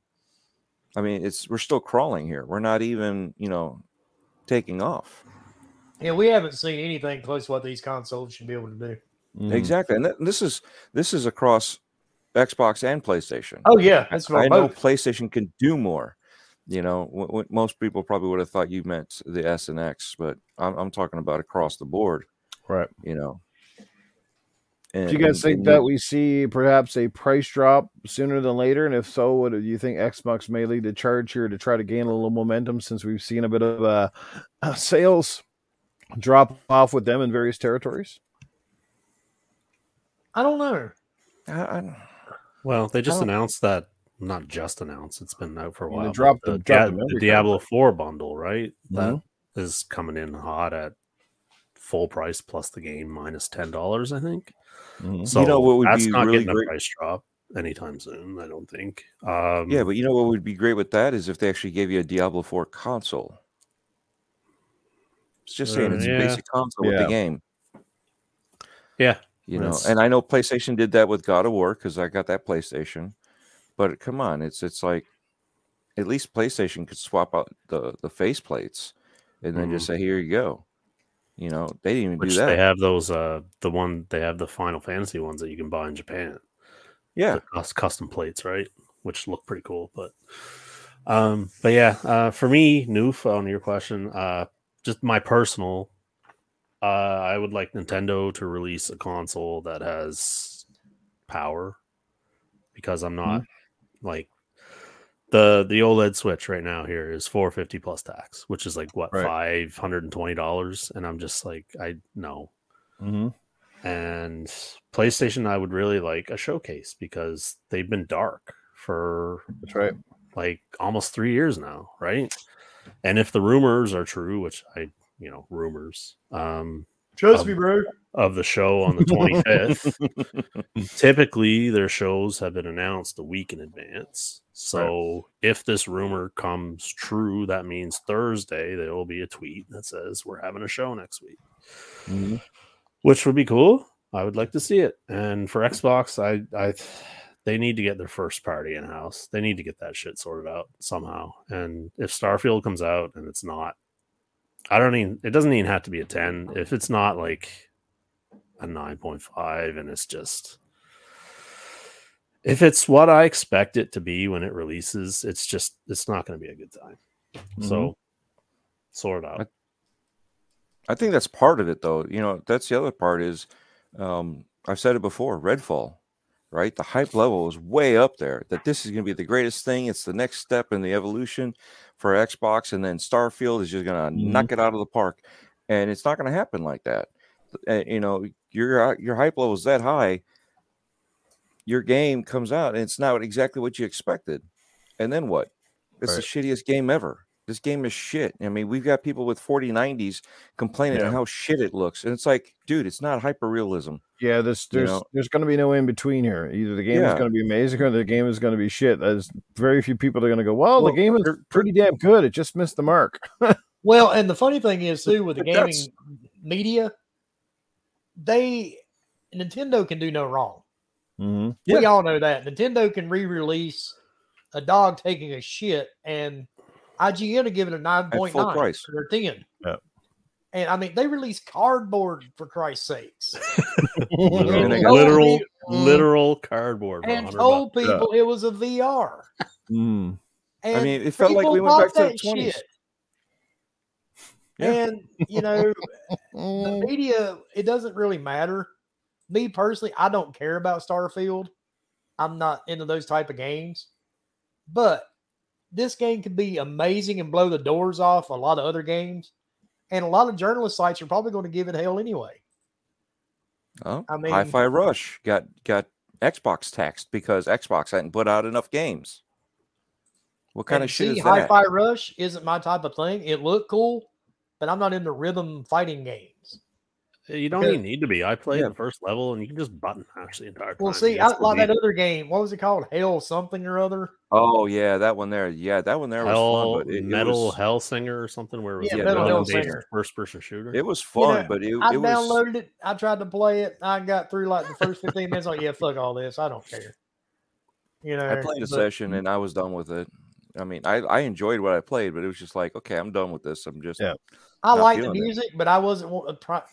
I mean, it's we're still crawling here. We're not even, you know, taking off. Yeah, we haven't seen anything close to what these consoles should be able to do. Mm. Exactly, and th- this is this is across Xbox and PlayStation. Oh yeah, that's what I know. PlayStation can do more. You know, w- w- most people probably would have thought you meant the S and X, but I'm, I'm talking about across the board. Right. You know, And, do you guys think and, that we see perhaps a price drop sooner than later? And if so, what do you think Xbox may lead the charge here to try to gain a little momentum, since we've seen a bit of a, a sales drop off with them in various territories? I don't know. I, I, well, they just announced that, not just announced, it's been out for a while. They dropped the, dropped the, the Diablo four bundle, right? Mm-hmm. That is coming in hot at full price plus the game minus ten dollars, I think. Mm-hmm. So you know what would that's be not really getting great? A price drop anytime soon, I don't think. Um, yeah, but you know what would be great with that is if they actually gave you a Diablo four console. It's just saying uh, it's yeah. a basic console yeah. with the game. Yeah. You know, that's... and I know PlayStation did that with God of War because I got that PlayStation. But come on, it's it's like at least PlayStation could swap out the, the faceplates and then mm-hmm. just say, here you go. You know, they didn't even Which do that. They have those, uh, the one they have the Final Fantasy ones that you can buy in Japan. Yeah, the custom plates, right? Which look pretty cool. But, um, but yeah, uh, for me, Noof, on your question, uh, just my personal, uh, I would like Nintendo to release a console that has power, because I'm not mm-hmm. like the the OLED Switch right now. Here is four hundred fifty plus tax, which is like what right. five hundred twenty dollars, and I'm just like, I no. Mm-hmm. And PlayStation, I would really like a showcase, because they've been dark for that's right, like almost three years now, right? And if the rumors are true, which I, you know, rumors, um, trust of, me, bro, of the show on the twenty-fifth, typically their shows have been announced a week in advance. So right. if this rumor comes true, that means Thursday there will be a tweet that says we're having a show next week. Mm-hmm. Which would be cool. I would like to see it. And for Xbox, I, I, they need to get their first party in house. They need to get that shit sorted out somehow. And if Starfield comes out and it's not, I don't even. It doesn't even have to be a ten. If it's not like a nine point five, and it's just, if it's what I expect it to be when it releases, it's just, it's not going to be a good time. Mm-hmm. So sort out. I- I think that's part of it, though. You know, that's the other part is, um, I've said it before, Redfall, right? The hype level is way up there, that this is going to be the greatest thing. It's the next step in the evolution for Xbox. And then Starfield is just going to mm-hmm. knock it out of the park. And it's not going to happen like that. Uh, you know, your, your hype level is that high. Your game comes out and it's not exactly what you expected. And then what? It's right. the shittiest game ever. This game is shit. I mean, we've got people with forty nineties complaining yeah. about how shit it looks. And it's like, dude, it's not hyper-realism. Yeah, this, there's you know? there's going to be no in between here. Either the game yeah. is going to be amazing or the game is going to be shit. There's very few people that are going to go, well, well, the game is pretty damn good. It just missed the mark. Well, and the funny thing is, too, with the gaming That's... media, they Nintendo can do no wrong. Mm-hmm. We yeah. all know that. Nintendo can re-release a dog taking a shit, and I G N to give it a nine point nine full price. Or ten. Yep. And I mean, they released cardboard, for Christ's sakes. literal, literal, people, literal cardboard. And told bucks. people yeah. it was a V R. Mm. And I mean, it felt like we went back to the twenties. Yeah. And, you know, the media, it doesn't really matter. Me personally, I don't care about Starfield. I'm not into those type of games. But this game could be amazing and blow the doors off a lot of other games. And a lot of journalist sites are probably going to give it hell anyway. Oh, I mean, Hi-Fi Rush got, got Xbox taxed because Xbox hadn't put out enough games. What kind of shit is that? Hi-Fi Rush isn't my type of thing. It looked cool, but I'm not into rhythm fighting games. You don't even need to be. I played yeah. the first level, and you can just button mash the entire time. Well, see, I like that other game. What was it called? Hell something or other? Oh, yeah, that one there. Yeah, that one there Hell, was fun. But it, Metal it was... Hell Singer or something? Where it was yeah, Metal Hell Singer. First-person shooter. It was fun, you know, but it, it I was... I downloaded it. I tried to play it. I got through, like, the first fifteen minutes. Like, yeah, fuck all this. I don't care. You know, I played a but... session, and I was done with it. I mean, I, I enjoyed what I played, but it was just like, okay, I'm done with this. I'm just... Yeah. I like the music, it. but I wasn't,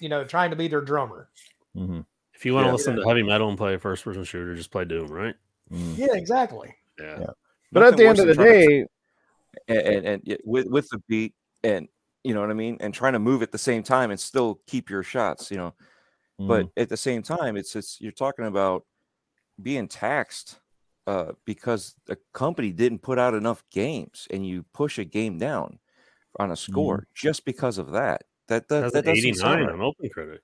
you know, trying to be their drummer. Mm-hmm. If you want yeah, to listen yeah. to heavy metal and play a first-person shooter, just play Doom, right? Mm. Yeah, exactly. Yeah, yeah. but Nothing at the end of the day, and, and and with with the beat, and you know what I mean, and trying to move at the same time and still keep your shots, you know, Mm. But at the same time, it's it's you're talking about being taxed uh, because the company didn't put out enough games, and you push a game down on a score mm. just because of that. That that, that doesn't sound right. On OpenCritic.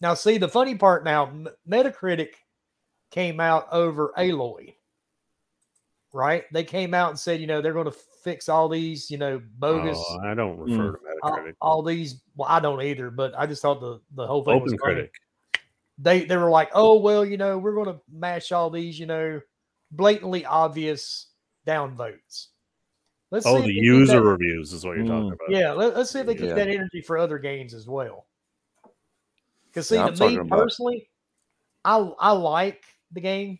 Now, see the funny part. Now, Metacritic came out over Aloy, right? They came out and said, you know, they're going to fix all these, you know, bogus. Oh, I don't refer mm, to Metacritic. All, all these. Well, I don't either, but I just thought the, the whole thing was OpenCritic. They they were like, oh well, you know, we're going to mash all these, you know, blatantly obvious downvotes. Let's oh, see the user reviews is what you're mm. talking about. Yeah, let, let's see if they keep yeah. that energy for other games as well. Because see, yeah, to me personally, about... I I like the game.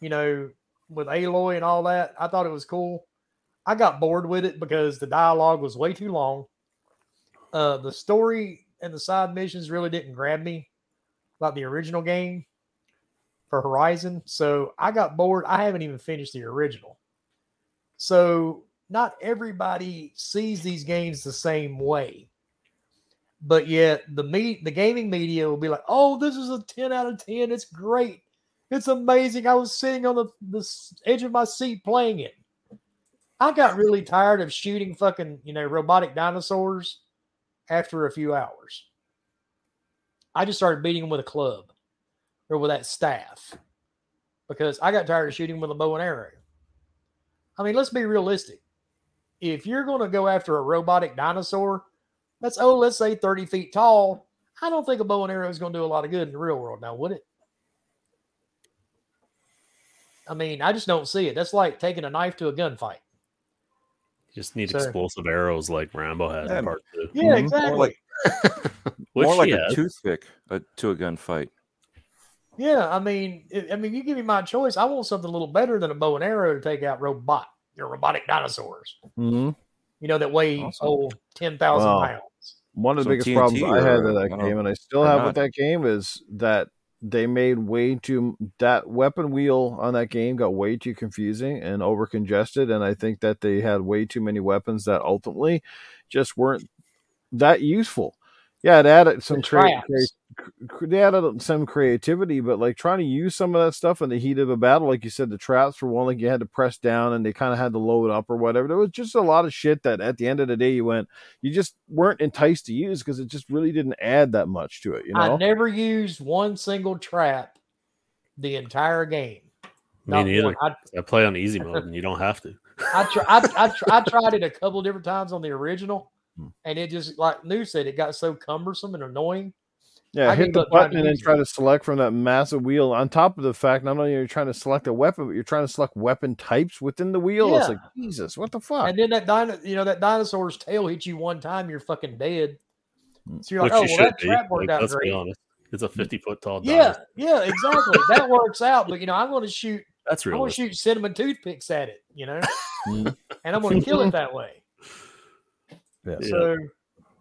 You know, with Aloy and all that, I thought it was cool. I got bored with it because the dialogue was way too long. Uh, the story and the side missions really didn't grab me like the original game for Horizon. So I got bored. I haven't even finished the original. So not everybody sees these games the same way. But yet the me- the gaming media will be like, oh, this is a ten out of ten. It's great. It's amazing. I was sitting on the, the edge of my seat playing it. I got really tired of shooting fucking, you know, robotic dinosaurs after a few hours. I just started beating them with a club or with that staff because I got tired of shooting with a bow and arrow. I mean, let's be realistic. If you're going to go after a robotic dinosaur that's, oh, let's say thirty feet tall, I don't think a bow and arrow is going to do a lot of good in the real world now, would it? I mean, I just don't see it. That's like taking a knife to a gunfight. You just need so, explosive arrows like Rambo had yeah, in part two. Yeah, exactly. More like, more like a toothpick uh, to a gunfight. Yeah, I mean, it, I mean, you give me my choice. I want something a little better than a bow and arrow to take out robot, your robotic dinosaurs. Mm-hmm. You know, that weigh awesome. oh, ten thousand wow. pounds. One of the so biggest T N T problems or, I had with that uh, game, and I still have not. with that game, is that they made way too that weapon wheel on that game got way too confusing and over congested. And I think that they had way too many weapons that ultimately just weren't that useful. Yeah, it added some crea- crea- they added some creativity, but like trying to use some of that stuff in the heat of a battle, like you said, the traps were one like you had to press down and they kind of had to load up or whatever. There was just a lot of shit that at the end of the day you went, you just weren't enticed to use because it just really didn't add that much to it. You know, I never used one single trap the entire game. Me neither. I, I play on easy mode and you don't have to. I, tr- I, I, tr- I tried it a couple different times on the original. And it just, like Noof said, it got so cumbersome and annoying. Yeah, I hit the button and then try to select from that massive wheel. On top of the fact, not only are you trying to select a weapon, but you're trying to select weapon types within the wheel. Yeah. It's like, Jesus, what the fuck? And then that dino- you know, that dinosaur's tail hits you one time, you're fucking dead. So you're Which like, you oh, well, that trap worked like, out let's great. Be honest. It's a fifty-foot tall dinosaur. Yeah, yeah, exactly. That works out, but, you know, I'm going to shoot, That's I'm going to shoot cinnamon toothpicks at it, you know, and I'm going to kill it that way. Yeah. So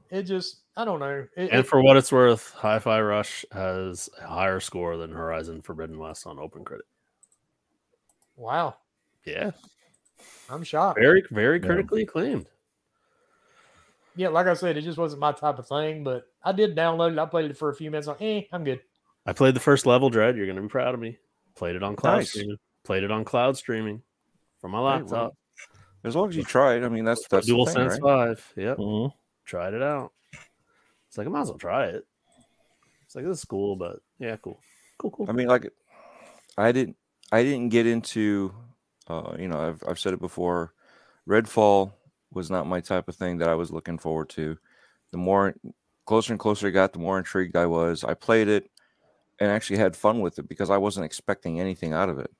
it just, I don't know. It, and for it, what it's worth, Hi-Fi Rush has a higher score than Horizon Forbidden West on OpenCritic. Wow. Yeah. I'm shocked. Very, very critically yeah. acclaimed. Yeah, like I said, it just wasn't my type of thing, but I did download it. I played it for a few minutes. Like, eh, I'm good. I played the first level, Dread. You're going to be proud of me. Played it on cloud nice. streaming. Played it on cloud streaming from my laptop. Hey, wow. As long as you try it, I mean, that's that's Dual Sense five. Yep, mm-hmm. Tried it out. It's like I might as well try it. It's like this is cool, but yeah, cool, cool, cool. I mean, like I didn't, I didn't get into, uh, you know, I've I've said it before. Redfall was not my type of thing that I was looking forward to. The more closer and closer I got, the more intrigued I was. I played it and actually had fun with it because I wasn't expecting anything out of it.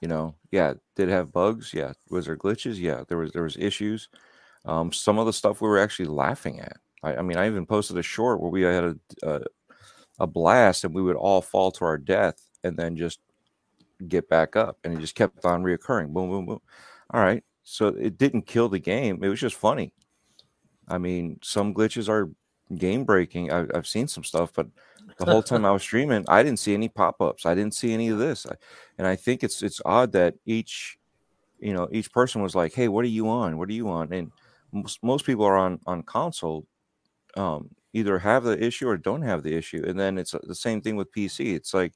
You know, yeah, did it have bugs? Yeah. Was there glitches? Yeah, there was there was issues. Um, some of the stuff we were actually laughing at. I, I mean, I even posted a short where we had a, a a blast and we would all fall to our death and then just get back up. And it just kept on reoccurring. Boom, boom, boom. All right. So it didn't kill the game. It was just funny. I mean, some glitches are game breaking. I, I've seen some stuff, but the whole time I was streaming, I didn't see any pop-ups. I didn't see any of this. I, and I think it's it's odd that each, you know, each person was like, hey, what are you on? What are you on? And most, most people are on, on console. Um, either have the issue or don't have the issue. And then it's the same thing with P C. It's like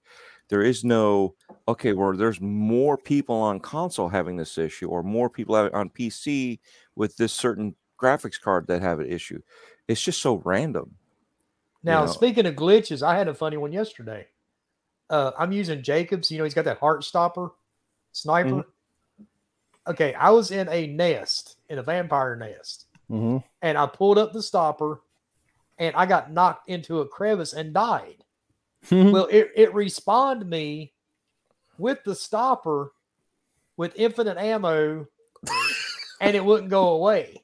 there is no, okay, well, there's more people on console having this issue or more people on P C with this certain graphics card that have an issue. It's just so random. Now, you know? Speaking of glitches, I had a funny one yesterday. Uh, I'm using Jacobs. You know, he's got that heart stopper sniper. Mm-hmm. Okay, I was in a nest, in a vampire nest. Mm-hmm. And I pulled up the stopper, and I got knocked into a crevice and died. Well, it, it respawned me with the stopper with infinite ammo, and it wouldn't go away.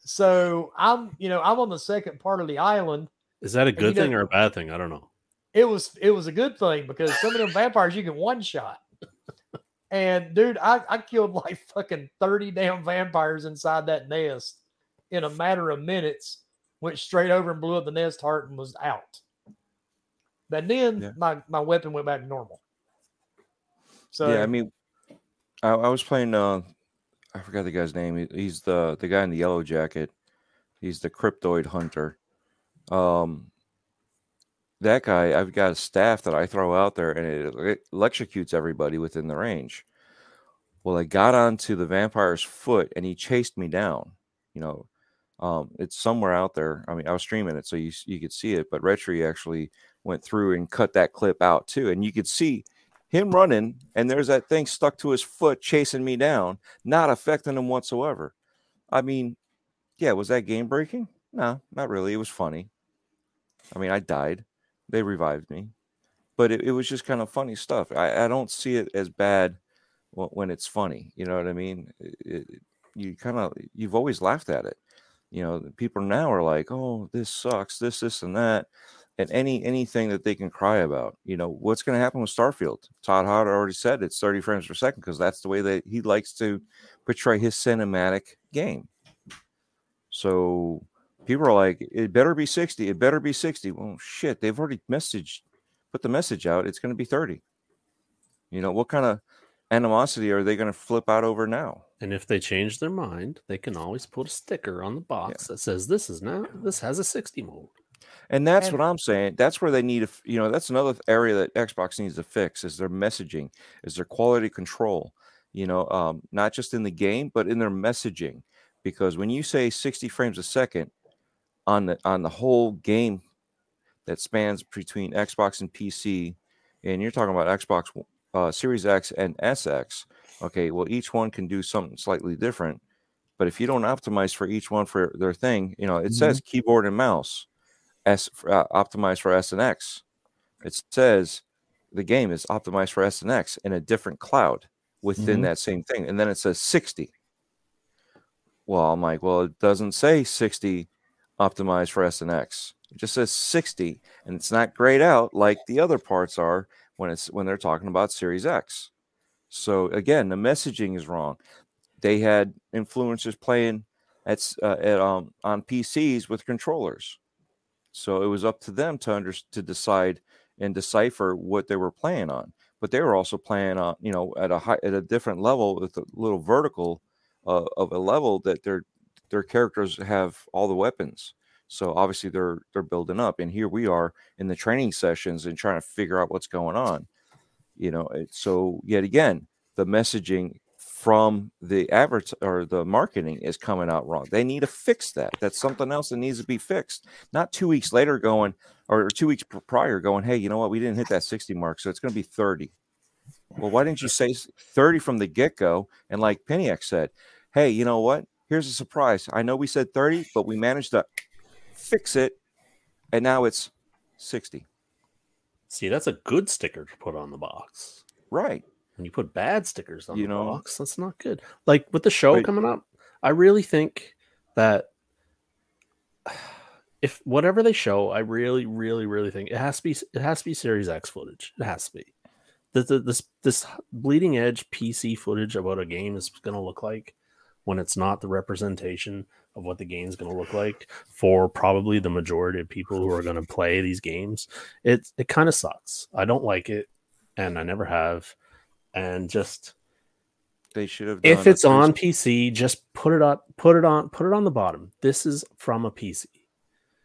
So I'm, you know, I'm on the second part of the island. Is that a good and, thing know, or a bad thing? I don't know. It was it was a good thing because some of them vampires you can one shot. And dude, I, I killed like fucking thirty damn vampires inside that nest in a matter of minutes. Went straight over and blew up the nest heart and was out. But then yeah. my, my weapon went back to normal. So yeah, I mean, I, I was playing. Uh, I forgot the guy's name. He, he's the the guy in the yellow jacket. He's the cryptoid hunter. Um, that guy. I've got a staff that I throw out there, and it, it electrocutes everybody within the range. Well, I got onto the vampire's foot, and he chased me down. You know. Um, it's somewhere out there. I mean, I was streaming it, so you you could see it. But Retri actually went through and cut that clip out too, and you could see him running. And there's that thing stuck to his foot, chasing me down, not affecting him whatsoever. I mean, yeah, was that game breaking? No, not really. It was funny. I mean, I died. They revived me, but it, it was just kind of funny stuff. I, I don't see it as bad when it's funny. You know what I mean? It, it, you kind of you've always laughed at it. You know, people now are like, oh, this sucks, this, this, and that, and any anything that they can cry about. You know, what's going to happen with Starfield? Todd Howard already said it's thirty frames per second because that's the way that he likes to portray his cinematic game. So people are like, it better be sixty. It better be sixty. Well, shit, they've already messaged, put the message out. It's going to be thirty. You know, what kind of animosity are they going to flip out over now? And if they change their mind, they can always put a sticker on the box yeah. that says this is not, this has a sixty mode. And that's and, what I'm saying. That's where they need to, you know, that's another area that Xbox needs to fix is their messaging, is their quality control, you know, um, not just in the game, but in their messaging. Because when you say sixty frames a second on the, on the whole game that spans between Xbox and P C, and you're talking about Xbox uh, Series X and S X, okay, well, each one can do something slightly different, but if you don't optimize for each one for their thing, you know, it mm-hmm. says keyboard and mouse S, uh, optimized for S and X. It says the game is optimized for S and X in a different cloud within mm-hmm. that same thing. And then it says sixty. Well, I'm like, well, it doesn't say sixty optimized for S and X. It just says sixty, and it's not grayed out like the other parts are when it's when they're talking about Series X. So, again, the messaging is wrong. They had influencers playing at, uh, at um, on P Cs with controllers. So it was up to them to under, to decide and decipher what they were playing on. But they were also playing on, you know, at a high, at a different level with a little vertical uh, of a level that their their characters have all the weapons. So obviously they're they're building up. And here we are in the training sessions and trying to figure out what's going on. You know, so yet again, the messaging from the advert or the marketing is coming out wrong. They need to fix that. That's something else that needs to be fixed. Not two weeks later going or two weeks prior going, hey, you know what? We didn't hit that sixty mark, so it's going to be thirty. Well, why didn't you say thirty from the get-go? And like Peniac said, hey, you know what? Here's a surprise. I know we said thirty, but we managed to fix it, and now it's sixty. See, that's a good sticker to put on the box. Right. When you put bad stickers on you the know, box, that's not good. Like with the show right. coming up, I really think that if whatever they show, I really, really, really think it has to be it has to be Series X footage. It has to be. The, the, this this bleeding edge P C footage about a game is going to look like when it's not the representation of what the game's going to look like for probably the majority of people who are going to play these games. It it kind of sucks. I don't like it, and I never have. And just they should have. Done if it's on P C, just put it up, put it on, put it on the bottom. This is from a P C.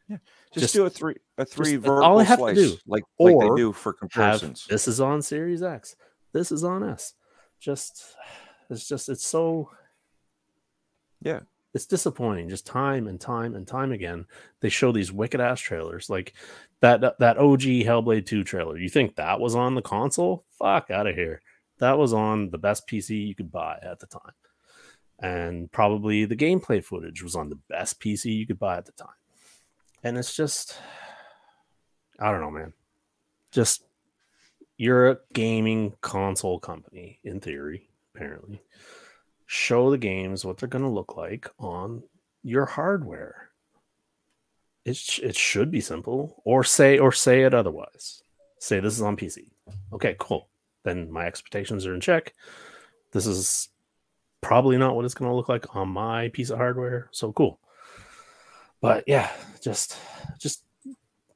Yeah, just, just do a three a three just, vertical all I have slice to do, like or like they do for comparisons. Have, this is on Series X. This is on S. Just it's just it's so yeah. It's disappointing. Just time and time and time again, they show these wicked ass trailers like that. That O G Hellblade two trailer. You think that was on the console? Fuck out of here. That was on the best P C you could buy at the time, and probably the gameplay footage was on the best P C you could buy at the time. And it's just, I don't know, man. Just you're a gaming console company in theory, apparently. Show the games what they're going to look like on your hardware. It sh- it should be simple, or say or say it otherwise. Say this is on P C. Okay, cool. Then my expectations are in check. This is probably not what it's going to look like on my piece of hardware. So cool. But yeah, just just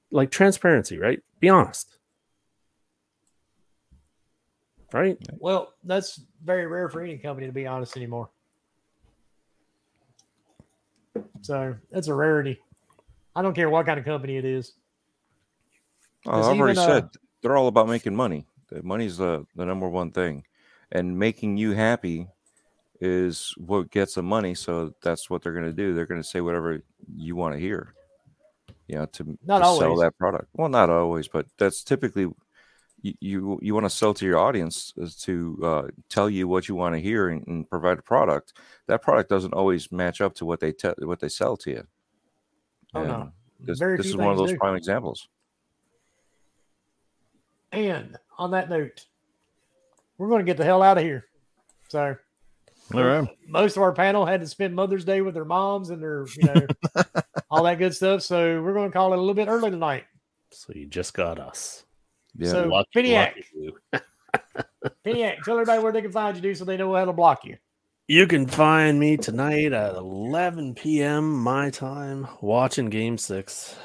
like transparency, right? Be honest. Right. Well, that's very rare for any company to be honest anymore. So that's a rarity. I don't care what kind of company it is. Oh, I've already uh, said they're all about making money. Money's the, the number one thing, and making you happy is what gets them money. So that's what they're going to do. They're going to say whatever you want to hear, you know, to, not to always. Sell that product. Well, not always, but that's typically. You you, you want to sell to your audience to uh, tell you what you want to hear and, and provide a product. That product doesn't always match up to what they te- what they sell to you. Oh and no! This, Very this few is one of those do. prime examples. And on that note, we're going to get the hell out of here. So, all right. Most of our panel had to spend Mother's Day with their moms and their you know all that good stuff. So we're going to call it a little bit early tonight. So you just got us. Yeah. So, luck, Peniac, luck Peniac, tell everybody where they can find you, do so they know how to block you. You can find me tonight at eleven p.m. my time, watching Game Six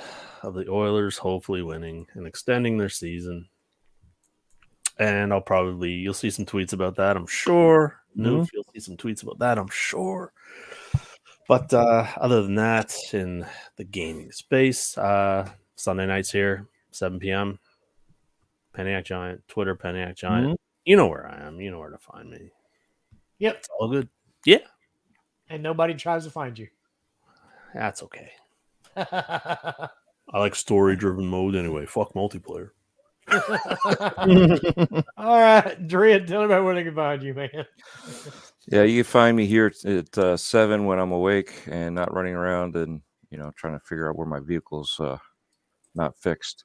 of the Oilers, hopefully winning and extending their season. And I'll probably you'll see some tweets about that, I'm sure. Mm-hmm. No, you'll see some tweets about that, I'm sure. But uh, other than that, in the gaming space, uh, Sunday nights here, seven p.m. Peniac Giant, Twitter, Peniac Giant. Mm-hmm. You know where I am. You know where to find me. Yep. It's all good. Yeah. And nobody tries to find you. That's okay. I like story-driven mode anyway. Fuck multiplayer. All right, Dread, tell everybody where they can find you, man. Yeah, you can find me here at uh, seven when I'm awake and not running around and, you know, trying to figure out where my vehicle's uh, not fixed.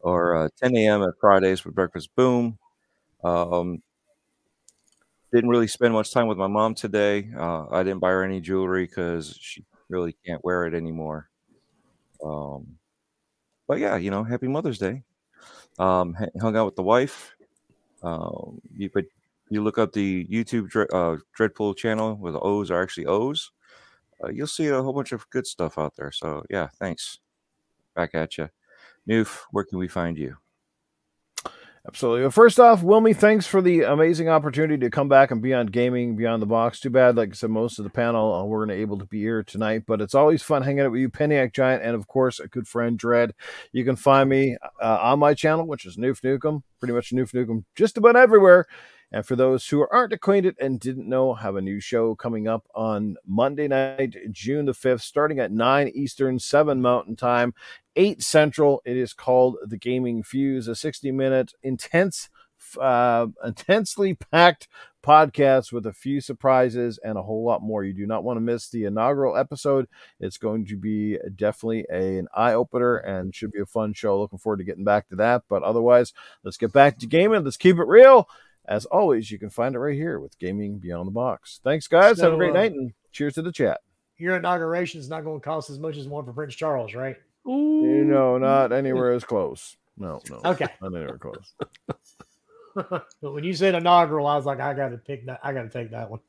Or uh, ten a.m. at Fridays with Breakfast Boom. Um, didn't really spend much time with my mom today. Uh, I didn't buy her any jewelry because she really can't wear it anymore. Um, but yeah, you know, happy Mother's Day. Um, hung out with the wife. Um, you, but you look up the YouTube Dre- uh, Dreadpool channel where the O's are actually O's. Uh, you'll see a whole bunch of good stuff out there. So yeah, thanks. Back at you. Noof, where can we find you? Absolutely. Well, first off, Wilmy, thanks for the amazing opportunity to come back and be on Gaming Beyond the Box. Too bad, like I said, most of the panel uh, weren't able to be here tonight, but it's always fun hanging out with you, Peniac Giant, and of course, a good friend, Dread. You can find me uh, on my channel, which is Noof Newcomb, pretty much Noof Newcomb, just about everywhere. And for those who aren't acquainted and didn't know, I have a new show coming up on Monday night, June the fifth, starting at nine Eastern, seven Mountain Time, eight Central. It is called The Gaming Fuse, a sixty-minute intense, uh, intensely packed podcast with a few surprises and a whole lot more. You do not want to miss the inaugural episode. It's going to be definitely a, an eye-opener and should be a fun show. Looking forward to getting back to that. But otherwise, let's get back to gaming. Let's keep it real. As always, you can find it right here with Gaming Beyond the Box. Thanks, guys. So, have a great uh, night, and cheers to the chat. Your inauguration is not going to cost as much as one for Prince Charles, right? Ooh. You know, not anywhere as close. No, no. Okay. Not anywhere close. But when you said inaugural, I was like, I got to pick that. I got to take that one.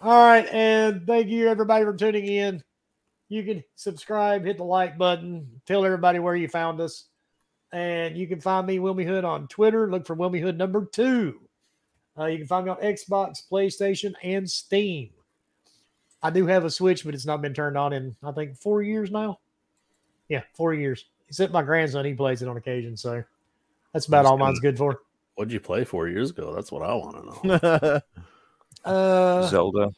All right, and thank you, everybody, for tuning in. You can subscribe, hit the like button, tell everybody where you found us. And you can find me, Wilmy Hood, on Twitter. Look for Wilmy Hood number two. Uh, you can find me on Xbox, PlayStation, and Steam. I do have a Switch, but it's not been turned on in, I think, four years now. Yeah, four years. Except my grandson, he plays it on occasion, so that's about all mine's good for. What did you play four years ago? That's what I want to know. uh, Zelda.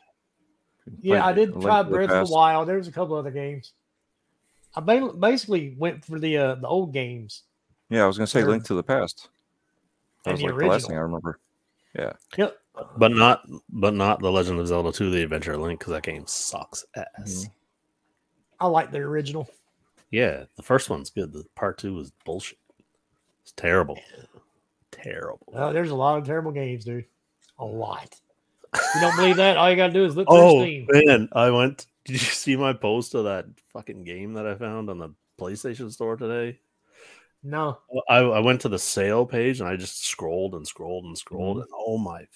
Yeah, I did try Breath of the Wild. There was a couple other games. I basically went for the uh, the old games. Yeah, I was going to say Link to the Past. That was like the last thing I remember. Yeah. Yep. But not, but not The Legend of Zelda two: The Adventure of Link, because that game sucks ass. Mm-hmm. I like the original. Yeah, the first one's good. The part two was bullshit. It's terrible. Terrible. Oh, there's a lot of terrible games, dude. A lot. You don't believe that? All you gotta do is look through Steam. Oh man, I went. Did you see my post of that fucking game that I found on the PlayStation Store today? No. I, I went to the sale page and I just scrolled and scrolled and scrolled, mm-hmm. and oh my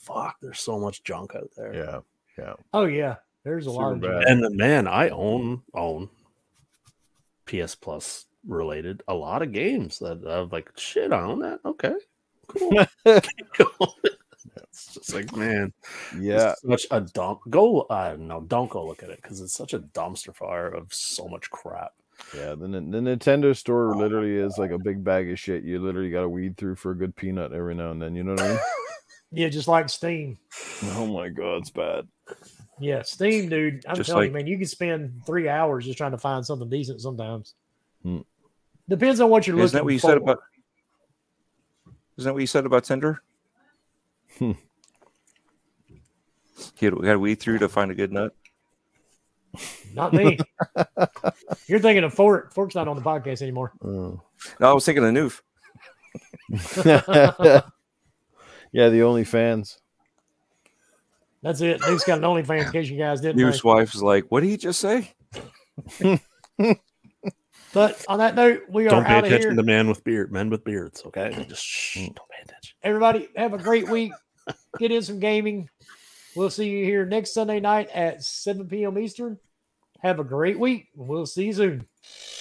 fuck, there's so much junk out there. Yeah, yeah. Oh yeah, there's a Super lot of junk. And man, I own own P S Plus related a lot of games that I'm like, shit, I own that. Okay, cool. It's just like, man, yeah, such a dump. Go, uh, no, don't go look at it because it's such a dumpster fire of so much crap. Yeah, the, the Nintendo Store oh literally is like a big bag of shit. You literally got to weed through for a good peanut every now and then. You know what I mean? Yeah, just like Steam. Oh my god, it's bad. Yeah, Steam, dude. I'm just telling like... you, man, you can spend three hours just trying to find something decent. Sometimes hmm. depends on what you're Isn't looking. That what you for. Said about? Isn't that what you said about Tinder? Hmm. You got to weed through to find a good nut. Not me. You're thinking of Fork. Fork's not on the podcast anymore. Oh. No, I was thinking of Noof. Yeah, the OnlyFans. That's it. Noof's got an OnlyFans in case you guys didn't. Noof's wife's like, what did he just say? But on that note, we are out of here. Don't pay attention to men with beard, men with beards, okay? Just shh, don't pay attention. Everybody, have a great week. Get in some gaming. We'll see you here next Sunday night at seven p.m. Eastern. Have a great week. We'll see you soon.